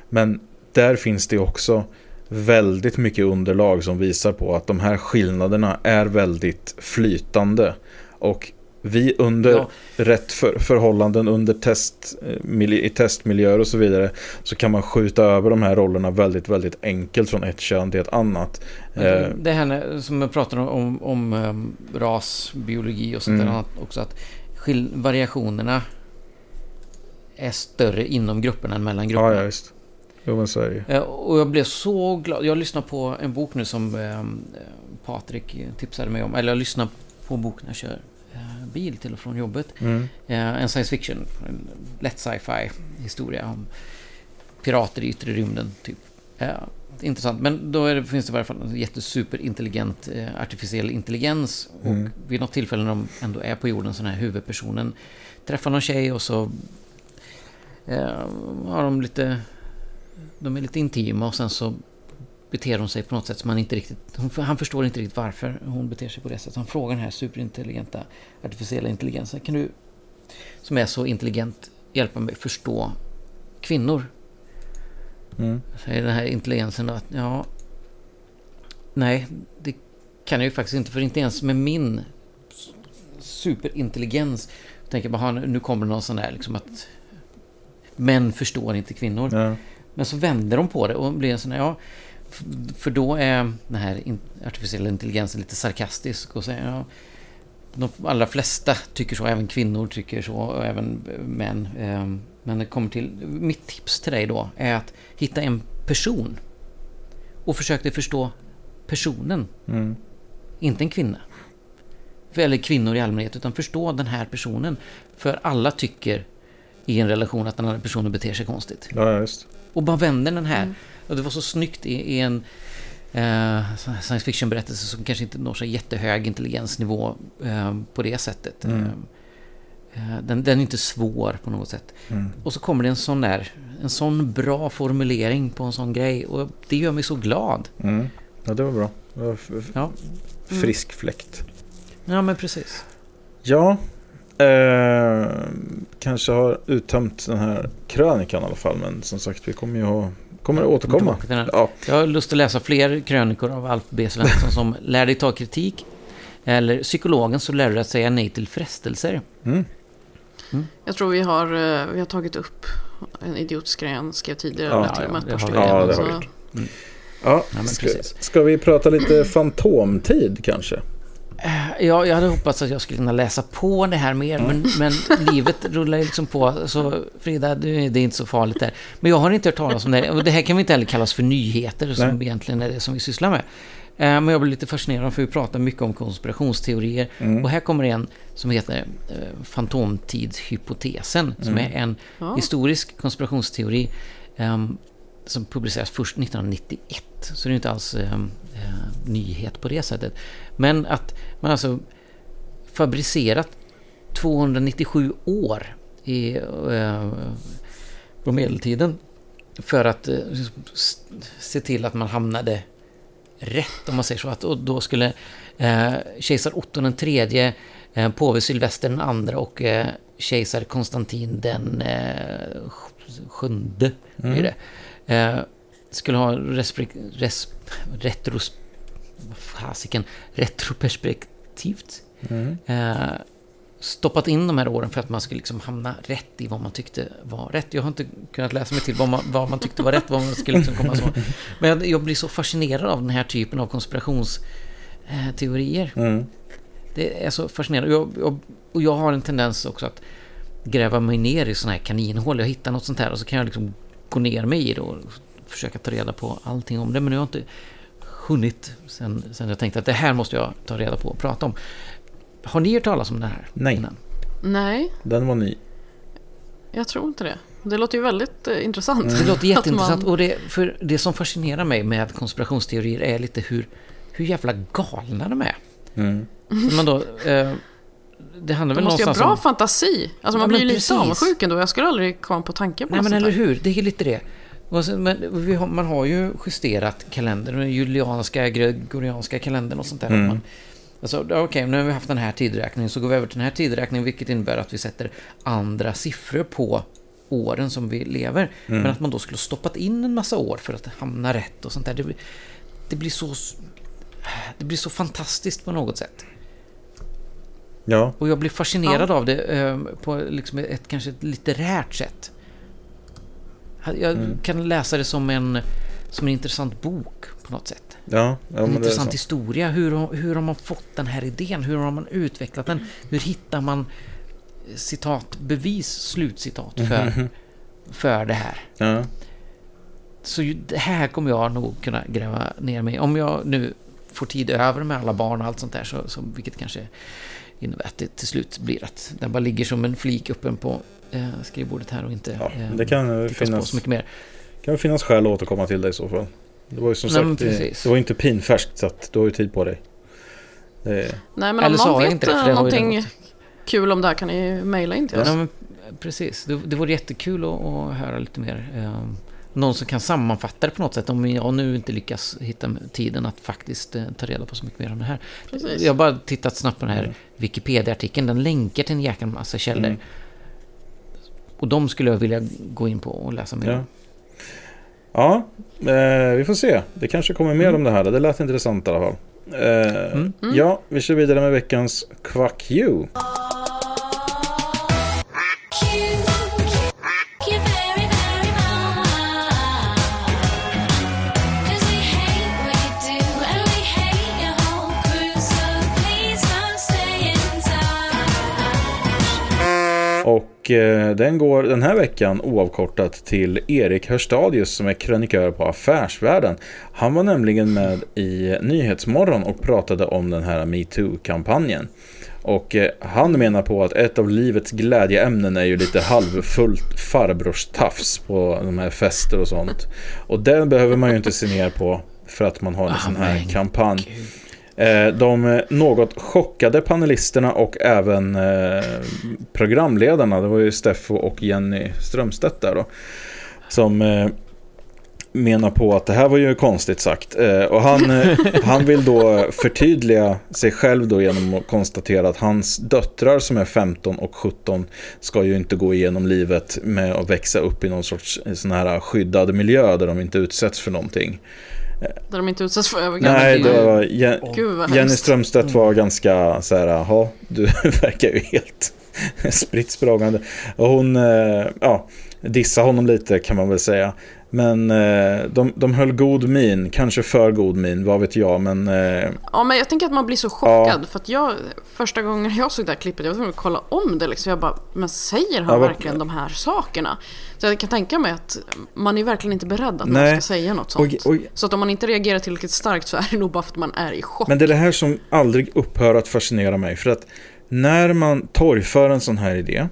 Men där finns det också väldigt mycket underlag som visar på att de här skillnaderna är väldigt flytande, och Vi under rätt förhållanden under i testmiljöer och så vidare, så kan man skjuta över de här rollerna väldigt, väldigt enkelt från ett kön till ett annat. Det här som jag pratar om ras, biologi och sånt där också, att variationerna är större inom grupperna än mellan grupperna. Ja, just. Och jag blev så glad. Jag lyssnar på en bok nu som Patrik tipsade mig om. Eller jag lyssnar på boken när jag kör bil till och från jobbet. En science fiction, en lätt sci-fi historia om pirater i yttre rymden typ. Intressant, men då finns det i varje fall en jättesuperintelligent artificiell intelligens, och vid något tillfälle när de ändå är på jorden, så den här huvudpersonen träffar någon tjej och så har de lite, de är lite intima, och sen så beter hon sig på något sätt som han inte riktigt... Han förstår inte riktigt varför hon beter sig på det sättet. Han frågar den här superintelligenta artificiella intelligensen: kan du, som är så intelligent, hjälpa mig förstå kvinnor? Säger den här intelligensen då att nej, det kan jag ju faktiskt inte, för inte ens med min superintelligens. Jag tänker bara, nu kommer det någon sån där liksom att män förstår inte kvinnor. Men så vänder de på det och blir en sån här... För då är den här artificiella intelligensen lite sarkastisk och säger de allra flesta tycker så, även kvinnor tycker så, och även män. Men det kommer till... Mitt tips till dig då är att hitta en person och försöka förstå personen. Inte en kvinna. Eller kvinnor i allmänhet, utan förstå den här personen. För alla tycker i en relation att den här personen beter sig konstigt. Ja, just. Och bara vänder den här... Och det var så snyggt i en science fiction-berättelse som kanske inte når så jättehög intelligensnivå på det sättet. Den är inte svår på något sätt. Och så kommer det en sån bra formulering på en sån grej, och det gör mig så glad. Ja, det var bra. Det var frisk fläkt. Ja, men precis. Ja, kanske har uttömt den här krönikan i alla fall, men som sagt, vi kommer ju ha... Kommer det återkomma? Jag har lust att läsa fler krönikor av Alf B. Svensson som lär dig ta kritik, eller psykologen som lär dig att säga nej till frestelser. Jag tror vi har tagit upp en idiotisk grej han skrev tidigare. Ska vi prata lite fantomtid kanske? Jag hade hoppats att jag skulle kunna läsa på det här mer, men livet rullar liksom på. Så Frida, det är inte så farligt där. Men jag har inte hört talas om det här. Och det här kan vi inte heller kallas för nyheter, som egentligen är det som vi sysslar med. Men jag blir lite fascinerad, för vi pratar mycket om konspirationsteorier. Och här kommer en som heter fantomtidshypotesen, som är en historisk konspirationsteori som publiceras först 1991. Så det är inte alls nyhet på det sättet. Men att man alltså fabricerat 297 år på medeltiden för att se till att man hamnade rätt, om man säger så. Och då skulle kejsar Otto den tredje, påve Sylvester den andra och kejsar Konstantin den sjunde skulle ha retroperspektivt stoppat in de här åren för att man skulle liksom hamna rätt i vad man tyckte var rätt. Jag har inte kunnat läsa mig till vad man tyckte var rätt, vad man skulle liksom komma så. Men jag blir så fascinerad av den här typen av konspirationsteorier. Det är så fascinerande. Och jag har en tendens också att gräva mig ner i sådana här kaninhål. Jag hittar något sånt här och så kan jag liksom gå ner mig i det och försöka ta reda på allting om det, men jag har inte hunnit sen jag tänkte att det här måste jag ta reda på och prata om. Har ni hört talas om det här? Nej. Innan? Nej. Den var ny. Jag tror inte det. Det låter ju väldigt intressant. Det låter jätteintressant, och det som fascinerar mig med konspirationsteorier är lite hur jävla galna de är. Men då... Det handlar väl måste någonstans om... Det måste ju ha bra fantasi. Alltså man blir ju lite avundsjuk ändå. Jag skulle aldrig komma på tanken på något. Nej, men eller hur? Det är lite det. Men man har ju justerat kalendern, den julianska, gregorianska kalendern och sånt där. Alltså, okej, nu har vi haft den här tidräkningen, så går vi över till den här tidräkningen, vilket innebär att vi sätter andra siffror på åren som vi lever. Men att man då skulle stoppat in en massa år för att hamna rätt och sånt där. Det blir så fantastiskt på något sätt. Ja. Och jag blir fascinerad av det på liksom ett kanske ett litterärt sätt. Jag kan läsa det som en intressant bok på något sätt. Ja, ja, en intressant historia. Hur har man fått den här idén? Hur har man utvecklat den? Hur hittar man citatbevis, slutcitat för det här? Ja. Så det här kommer jag nog kunna gräva ner mig. Om jag nu får tid över med alla barn och allt sånt där, så vilket kanske innebär att det till slut blir att den bara ligger som en flik uppen på skrivbordet här och inte det kan finnas på så mycket mer. Det kan finnas skäl att återkomma till dig i så fall. Det var ju som sagt, det var inte pinfärskt, så att du har ju tid på dig. Nej, men om någon vet någonting kul om det här kan ni mejla in till oss. Nej, men precis, det vore jättekul att höra lite mer. Någon som kan sammanfatta det på något sätt, om jag nu inte lyckas hitta tiden att faktiskt ta reda på så mycket mer om det här. Precis. Jag har bara tittat snabbt på den här Wikipedia-artikeln. Den länkar till en jäkla massa källor. Och de skulle jag vilja gå in på och läsa mer. Ja, vi får se. Det kanske kommer mer om det här. Det lät intressant i alla fall. Ja, vi kör vidare med veckans Kvack You. Och den går den här veckan oavkortat till Erik Hörstadius, som är krönikör på Affärsvärlden. Han var nämligen med i Nyhetsmorgon och pratade om den här MeToo-kampanjen. Och han menar på att ett av livets glädjeämnen är ju lite halvfullt farbrorstafs på de här fester och sånt. Och det behöver man ju inte se ner på för att man har en sån här kampanj. De något chockade panelisterna och även programledarna, det var ju Steffo och Jenny Strömstedt där då, som menar på att det här var ju konstigt sagt. Och han vill då förtydliga sig själv då genom att konstatera att hans döttrar som är 15 och 17 ska ju inte gå igenom livet med att växa upp i någon sorts sån här skyddad miljö där de inte utsätts för någonting. Där de inte utsätts för övergrepp. Nej, det var Jenny Strömstedt var ganska så här, jaha, du verkar ju helt spritsprågande. Och hon dissade honom lite, kan man väl säga. Men de höll god min, kanske för god min, vad vet jag, men ja, men jag tänker att man blir så chockad för att första gången jag såg det här klippet, jag var tvungen att kolla om det liksom, jag bara, men säger han verkligen de här sakerna? Så jag kan tänka mig att man är verkligen inte beredd att man ska säga något sånt. Så att om man inte reagerar tillräckligt starkt så är det nog bara för att man är i chock. Men det är det här som aldrig upphör att fascinera mig, för att när man torgför en sån här idé,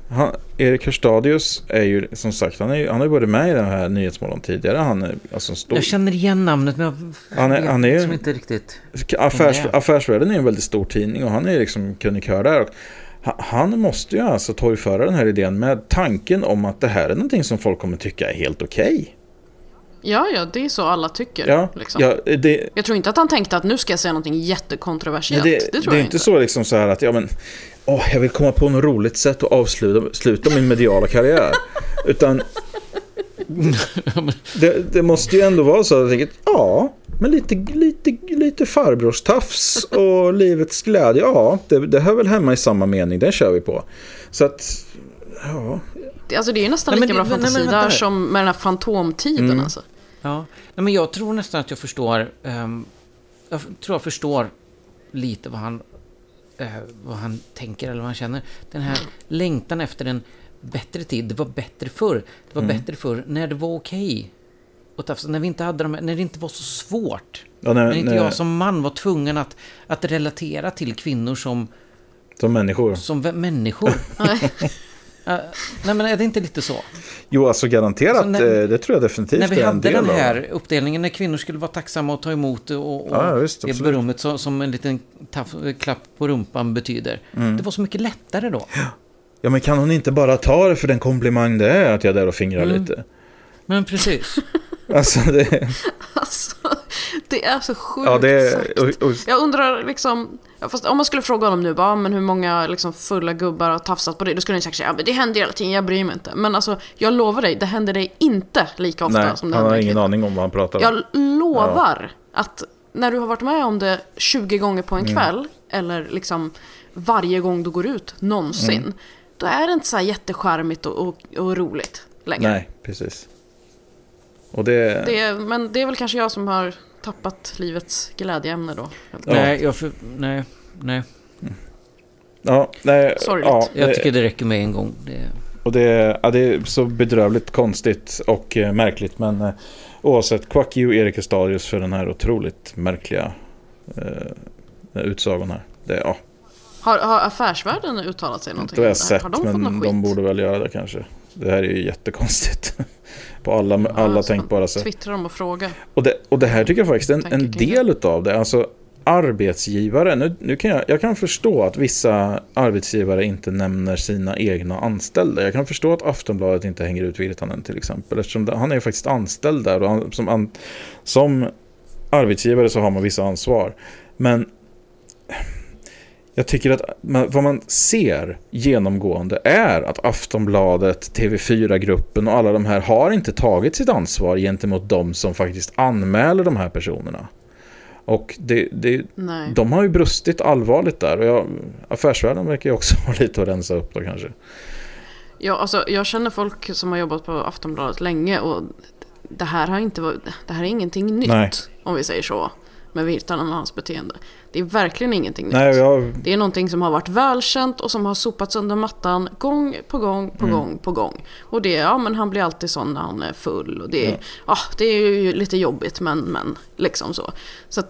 Erik Hörstadius är ju som sagt, han har ju varit med i den här Nyhetsmorgon tidigare. Han är alltså stor. Jag känner igen namnet, men han är som inte riktigt. Affärsvärlden är en väldigt stor tidning och han är liksom krönikör där, och han måste ju alltså torgföra den här idén med tanken om att det här är någonting som folk kommer tycka är helt okej. Ja, det är så alla tycker. Ja, liksom. Jag tror inte att han tänkte att nu ska jag säga någonting jättekontroversiellt. Det tror jag inte. Så, liksom så här att jag vill komma på något roligt sätt och sluta min mediala karriär. Utan det måste ju ändå vara så att jag tänker, men lite farbrorstafs och livets glädje, det hör väl hemma i samma mening, den kör vi på. Så att alltså det är ju nästan lika bra fantasi där som med den här fantomtiden alltså. Ja. Nej, men jag tror nästan att jag förstår lite vad han tänker eller vad han känner. Den här längtan efter en bättre tid. Det var bättre förr. Det var bättre förr när det var okej. Och när vi inte hade när det inte var så svårt. Ja, när jag som man var tvungen att relatera till kvinnor som människor. Som människor. Nej, men är det inte lite så? Jo, alltså garanterat, alltså det tror jag definitivt. När vi hade den här uppdelningen, när kvinnor skulle vara tacksamma och ta emot och berömmet som en liten klapp på rumpan betyder. Det var så mycket lättare då. Ja, men kan hon inte bara ta det för den komplimang det är att jag där och fingrar lite? Men precis. Alltså, det är så sjukt. Ja, det är, jag undrar liksom, fast om man skulle fråga honom nu bara, men hur många liksom fulla gubbar har tafsat på dig, då skulle han säkert säga, men det händer hela tiden, jag bryr mig inte. Men alltså, jag lovar dig, det händer dig inte lika ofta. Nej, som det händer. Nej, han har ingen aning om vad han pratar om. Jag lovar att när du har varit med om det 20 gånger på en kväll eller liksom varje gång du går ut någonsin, då är det inte så här jättecharmigt och roligt längre. Nej, precis. Och men det är väl kanske jag som har tappat livets glädjeämne då. Ja. Nej. Ja, nej. Sorgligt. Ja, jag tycker det räcker med en gång. Och det är så bedrövligt, konstigt och märkligt, men oavsett, Kvack och Erik Hörstadius för den här otroligt märkliga utsagan här. Ja. Har Affärsvärlden uttalat sig någonting? Det har jag sett, har men de borde väl göra det kanske. Det här är ju jättekonstigt på alla tänkbara sätt. Twittrar de och frågar. Och det här tycker jag faktiskt är en del utav det. Alltså arbetsgivare, nu kan jag kan förstå att vissa arbetsgivare inte nämner sina egna anställda. Jag kan förstå att Aftonbladet inte hänger ut Virtanen till exempel, eftersom han är ju faktiskt anställd där, och han, som arbetsgivare så har man vissa ansvar. Men jag tycker att vad man ser genomgående är att Aftonbladet, TV4-gruppen och alla de här har inte tagit sitt ansvar gentemot de som faktiskt anmäler de här personerna. Och de har ju brustit allvarligt där. Och Affärsvärlden verkar ju också ha lite att rensa upp då kanske. Ja, alltså jag känner folk som har jobbat på Aftonbladet länge, och det här har inte varit, det här är ingenting nytt, om vi säger så, med Virtanen och hans beteende. Det är verkligen ingenting nytt. Det är någonting som har varit välkänt och som har sopats under mattan gång på gång på gång på gång. Och det är, men han blir alltid sån när han är full. Och det är, det är ju lite jobbigt, men liksom så. Så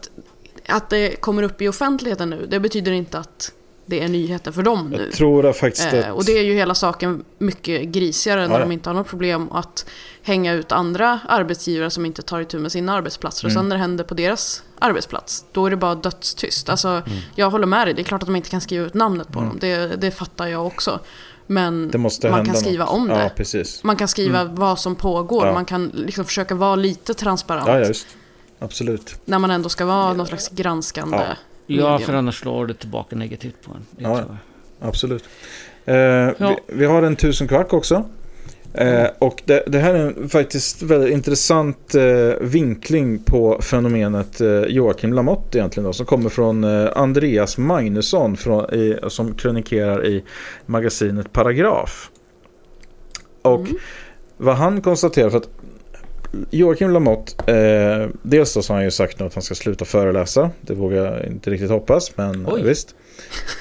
att det kommer upp i offentligheten nu, det betyder inte att det är nyheter för dem nu. Jag tror faktiskt att... Och det är ju hela saken mycket grisigare när de inte har något problem att hänga ut andra arbetsgivare som inte tar itu med sina arbetsplatser. Och sen när det händer på deras arbetsplats, då är det bara dödstyst. Alltså, jag håller med dig. Det är klart att de inte kan skriva ut namnet på dem. Det fattar jag också. Men man kan skriva om det. Ja, precis. Man kan skriva vad som pågår. Ja. Man kan liksom försöka vara lite transparent. Ja, just. Absolut. När man ändå ska vara någon slags granskande... Ja. Ja, för annars slår det tillbaka negativt på en. Absolut. Vi har en 1000 Kvack också. Och det här är faktiskt väldigt intressant vinkling på fenomenet Joakim Lamotte egentligen då, som kommer från Andreas Magnusson som krönikerar i magasinet Paragraf. Och vad han konstaterar, för att Joakim Lamotte, dels då så har han ju sagt nu att han ska sluta föreläsa. Det vågar jag inte riktigt hoppas, men visst.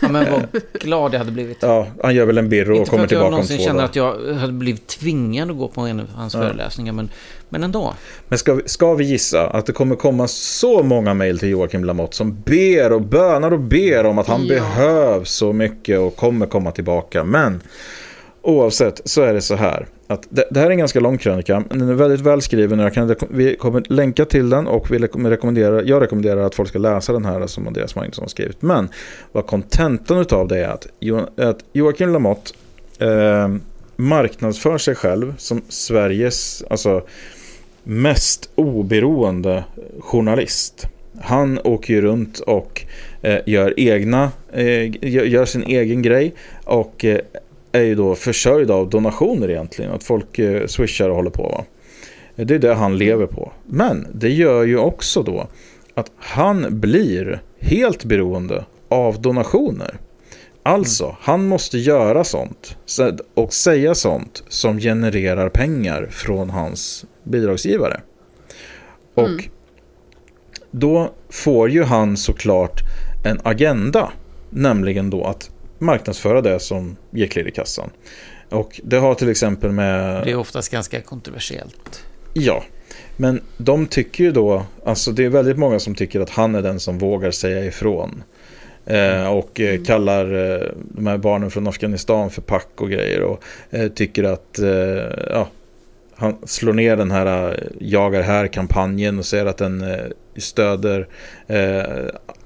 Ja, men vad glad jag hade blivit. Ja, han gör väl en birro och kommer tillbaka om 2 dagar. Inte för att jag någonsin känner att jag hade blivit tvingad att gå på en av hans föreläsningar, men ändå. Men ska vi gissa att det kommer komma så många mejl till Joakim Lamotte som ber och bönar och ber om att han behövs så mycket och kommer komma tillbaka. Men oavsett så är det så här. Att det här är en ganska lång krönika, men den är väldigt välskriven, och vi kommer länka till den, och jag rekommenderar att folk ska läsa den här som Andreas Magnusson har skrivit. Men vad kontentan utav det är att Joakim Lamotte marknadsför sig själv som Sveriges mest oberoende journalist. Han åker ju runt och gör sin egen grej, och är ju då försörjd av donationer egentligen. Att folk swishar och håller på, va? Det är det han lever på. Men det gör ju också då att han blir helt beroende av donationer. Alltså, han måste göra sånt och säga sånt som genererar pengar från hans bidragsgivare. Och då får ju han såklart en agenda. Nämligen då att marknadsföra det som ger klirr i kassan. Och det har till exempel med... Det är oftast ganska kontroversiellt. Ja, men de tycker ju då... Alltså det är väldigt många som tycker att han är den som vågar säga ifrån. Och kallar de här barnen från Afghanistan för pack och grejer. Och tycker att... han slår ner den här jagar här-kampanjen och säger att den stöder...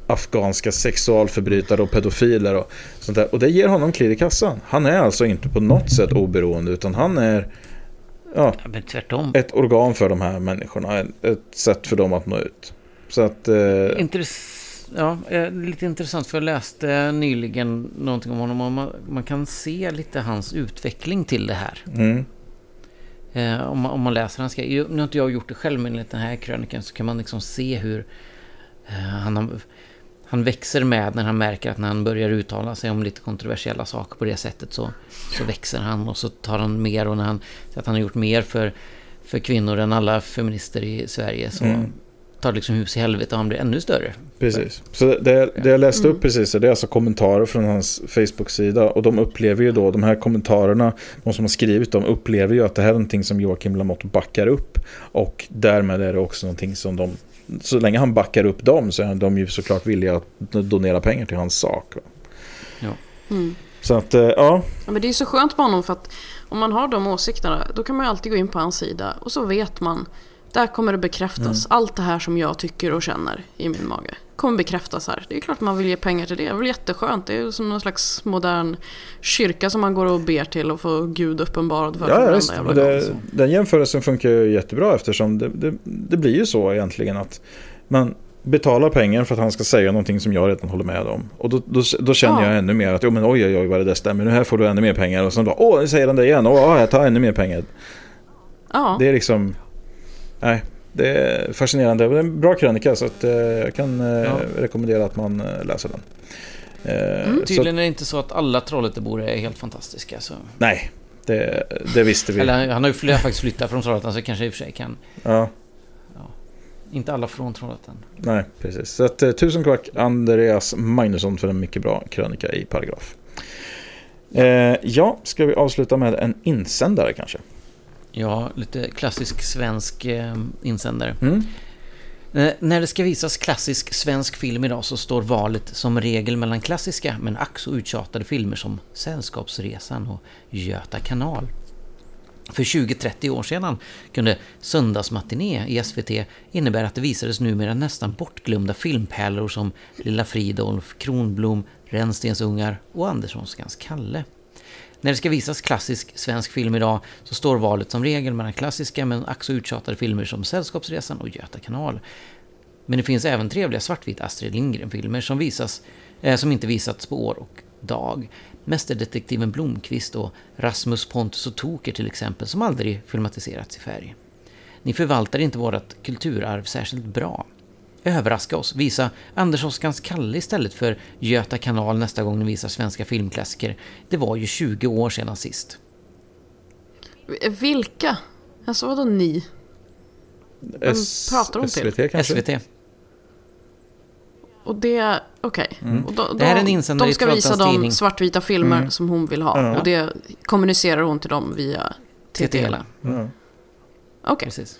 afghanska sexualförbrytare och pedofiler och sånt där. Och det ger honom klirr i kassan. Han är alltså inte på något sätt oberoende, utan han är men tvärtom, ett organ för de här människorna. Ett sätt för dem att nå ut. Så att, lite intressant, för jag läste nyligen någonting om honom, och man kan se lite hans utveckling till det här. Om man läser hans grej. Nu har inte jag gjort det själv, men enligt den här krönikan så kan man liksom se hur han har han växer med när han märker att när han börjar uttala sig om lite kontroversiella saker på det sättet så växer han och så tar han mer, och när han så att han har gjort mer för kvinnor än alla feminister i Sverige så tar liksom hus i helvete och han blir ännu större. Precis. Så det jag läste upp precis, det är alltså kommentarer från hans Facebook-sida, och de upplever ju då, de här kommentarerna, de som har skrivit, de upplever ju att det här är någonting som Joakim Lamotte backar upp, och därmed är det också någonting som de, så länge han backar upp dem så är de ju såklart villiga att donera pengar till hans sak. Ja. Mm. Så att, ja. Men det är ju så skönt med honom, för att om man har de åsikterna, då kan man ju alltid gå in på hans sida och så vet man, där kommer det bekräftas. Allt det här som jag tycker och känner i min mage kommer bekräftas här. Det är klart man vill ge pengar till det. Det är väl jätteskönt. Det är ju som någon slags modern kyrka som man går och ber till och får Gud uppenbarad för. Ja, just, den jämförelsen funkar ju jättebra, eftersom det blir ju så egentligen att man betalar pengar för att han ska säga någonting som jag redan håller med om. Och då känner jag ännu mer att men oj, vad det stämmer. Nu här får du ännu mer pengar. Och sen då, nu säger den det igen. Jag tar ännu mer pengar. Ja. Det är liksom... Nej, det är fascinerande. Det är en bra krönika, så att jag kan rekommendera att man läser den. Tydligen är det inte så att alla Trollhättebor är helt fantastiska. Så. Nej, det visste vi. Eller, han har ju faktiskt flyttat från Trollhättan, så kanske i och för sig kan... Ja. Inte alla från Trollhättan. Nej, precis. Så att, tusen tack Andreas Magnusson för en mycket bra krönika i Paragraf. Ska vi avsluta med en insändare kanske? Ja, lite klassisk svensk insändare. När det ska visas klassisk svensk film idag så står valet som regel mellan klassiska men ack så uttjatade filmer som Sällskapsresan och Göta kanal. För 20-30 år sedan kunde söndagsmatiné i SVT innebära att det visades numera nästan bortglömda filmpärlor som Lilla Fridolf, Kronblom, Rännstensungar och Anderssonskans Kalle. När det ska visas klassisk svensk film idag så står valet som regel mellan klassiska men ack så uttjatade filmer som Sällskapsresan och Göta kanal. Men det finns även trevliga svartvit Astrid Lindgren-filmer som inte visats på år och dag. Mästerdetektiven Blomqvist och Rasmus Pontus och Toker till exempel, som aldrig filmatiserats i färg. Ni förvaltar inte vårt kulturarv särskilt bra. Överraska oss. Visa Anderssonskans Kalle istället för Göta kanal nästa gång ni visar svenska filmklassiker. Det var ju 20 år sedan sist. Vilka? Alltså vadå ni? Pratar de till? SVT kanske? SVT. Och det... Okej. Okay. Det här är en insändare i Trollhättans tidning. De ska visa de svartvita filmer som hon vill ha. Och det kommunicerar hon till dem via TTL. Okej. Precis.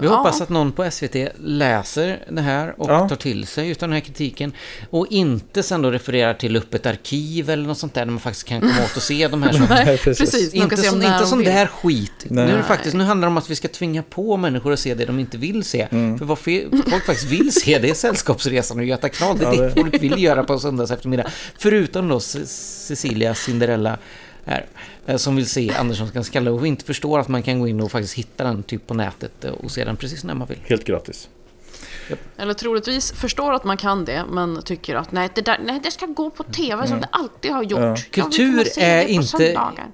Vi hoppas att någon på SVT läser det här och tar till sig utan den här kritiken och inte sen då refererar till öppet arkiv eller något sånt där där man faktiskt kan komma åt och se de här sakerna. Precis. Inte som det här skit. Nu handlar det om att vi ska tvinga på människor att se det de inte vill se. För vad folk faktiskt vill se, det är Sällskapsresan och Göta kanal. Det är det folk vill göra på en söndags eftermiddag. Förutom då Cecilia Cinderella här, som vill se Anderssonskans Kalle och inte förstår att man kan gå in och faktiskt hitta den typ på nätet och se den precis när man vill. Helt gratis. Yep. Eller troligtvis förstår att man kan det, men tycker att det ska gå på tv som det alltid har gjort. Ja. Kultur är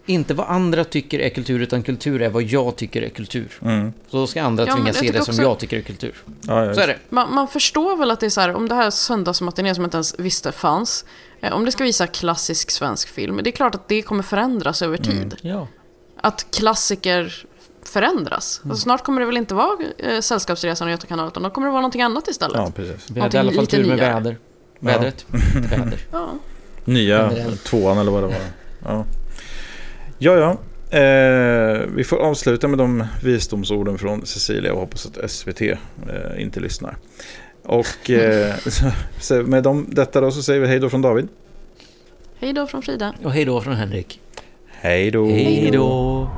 inte vad andra tycker är kultur, utan kultur är vad jag tycker är kultur. Så då ska andra tvinga se det som jag tycker är kultur. Ja, så är det. Man förstår väl att det är så här, om det här söndagsmatiné som jag inte ens visste fanns, om det ska visa klassisk svensk film, det är klart att det kommer förändras över tid. Att klassiker förändras. Alltså snart kommer det väl inte vara Sällskapsresan och Göta kanal, utan då kommer det vara någonting annat istället. Ja, precis. Vi hade i alla fall tur med vädret. Väder. Nya tvåan eller vad det var. Vi får avsluta med de visdomsorden från Cecilia och hoppas att SVT inte lyssnar. Och med detta då så säger vi hej då från David. Hej då från Frida. Och hej då från Henrik. Hej då. Hej då.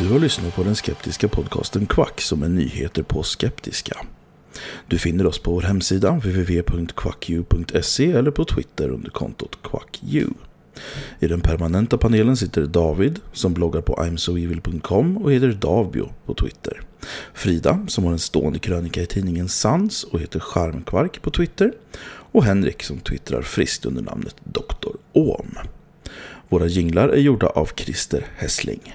Du har lyssnat på den skeptiska podcasten Kvack, som är nyheter på skeptiska. Du finner oss på vår hemsida www.kvacku.se eller på Twitter under kontot kvacku. I den permanenta panelen sitter David som bloggar på imsoevil.com och heter Davbio på Twitter. Frida som har en stående krönika i tidningen Sans och heter Charmkvark på Twitter. Och Henrik som twittrar friskt under namnet Dr. Ohm. Våra jinglar är gjorda av Christer Hässling.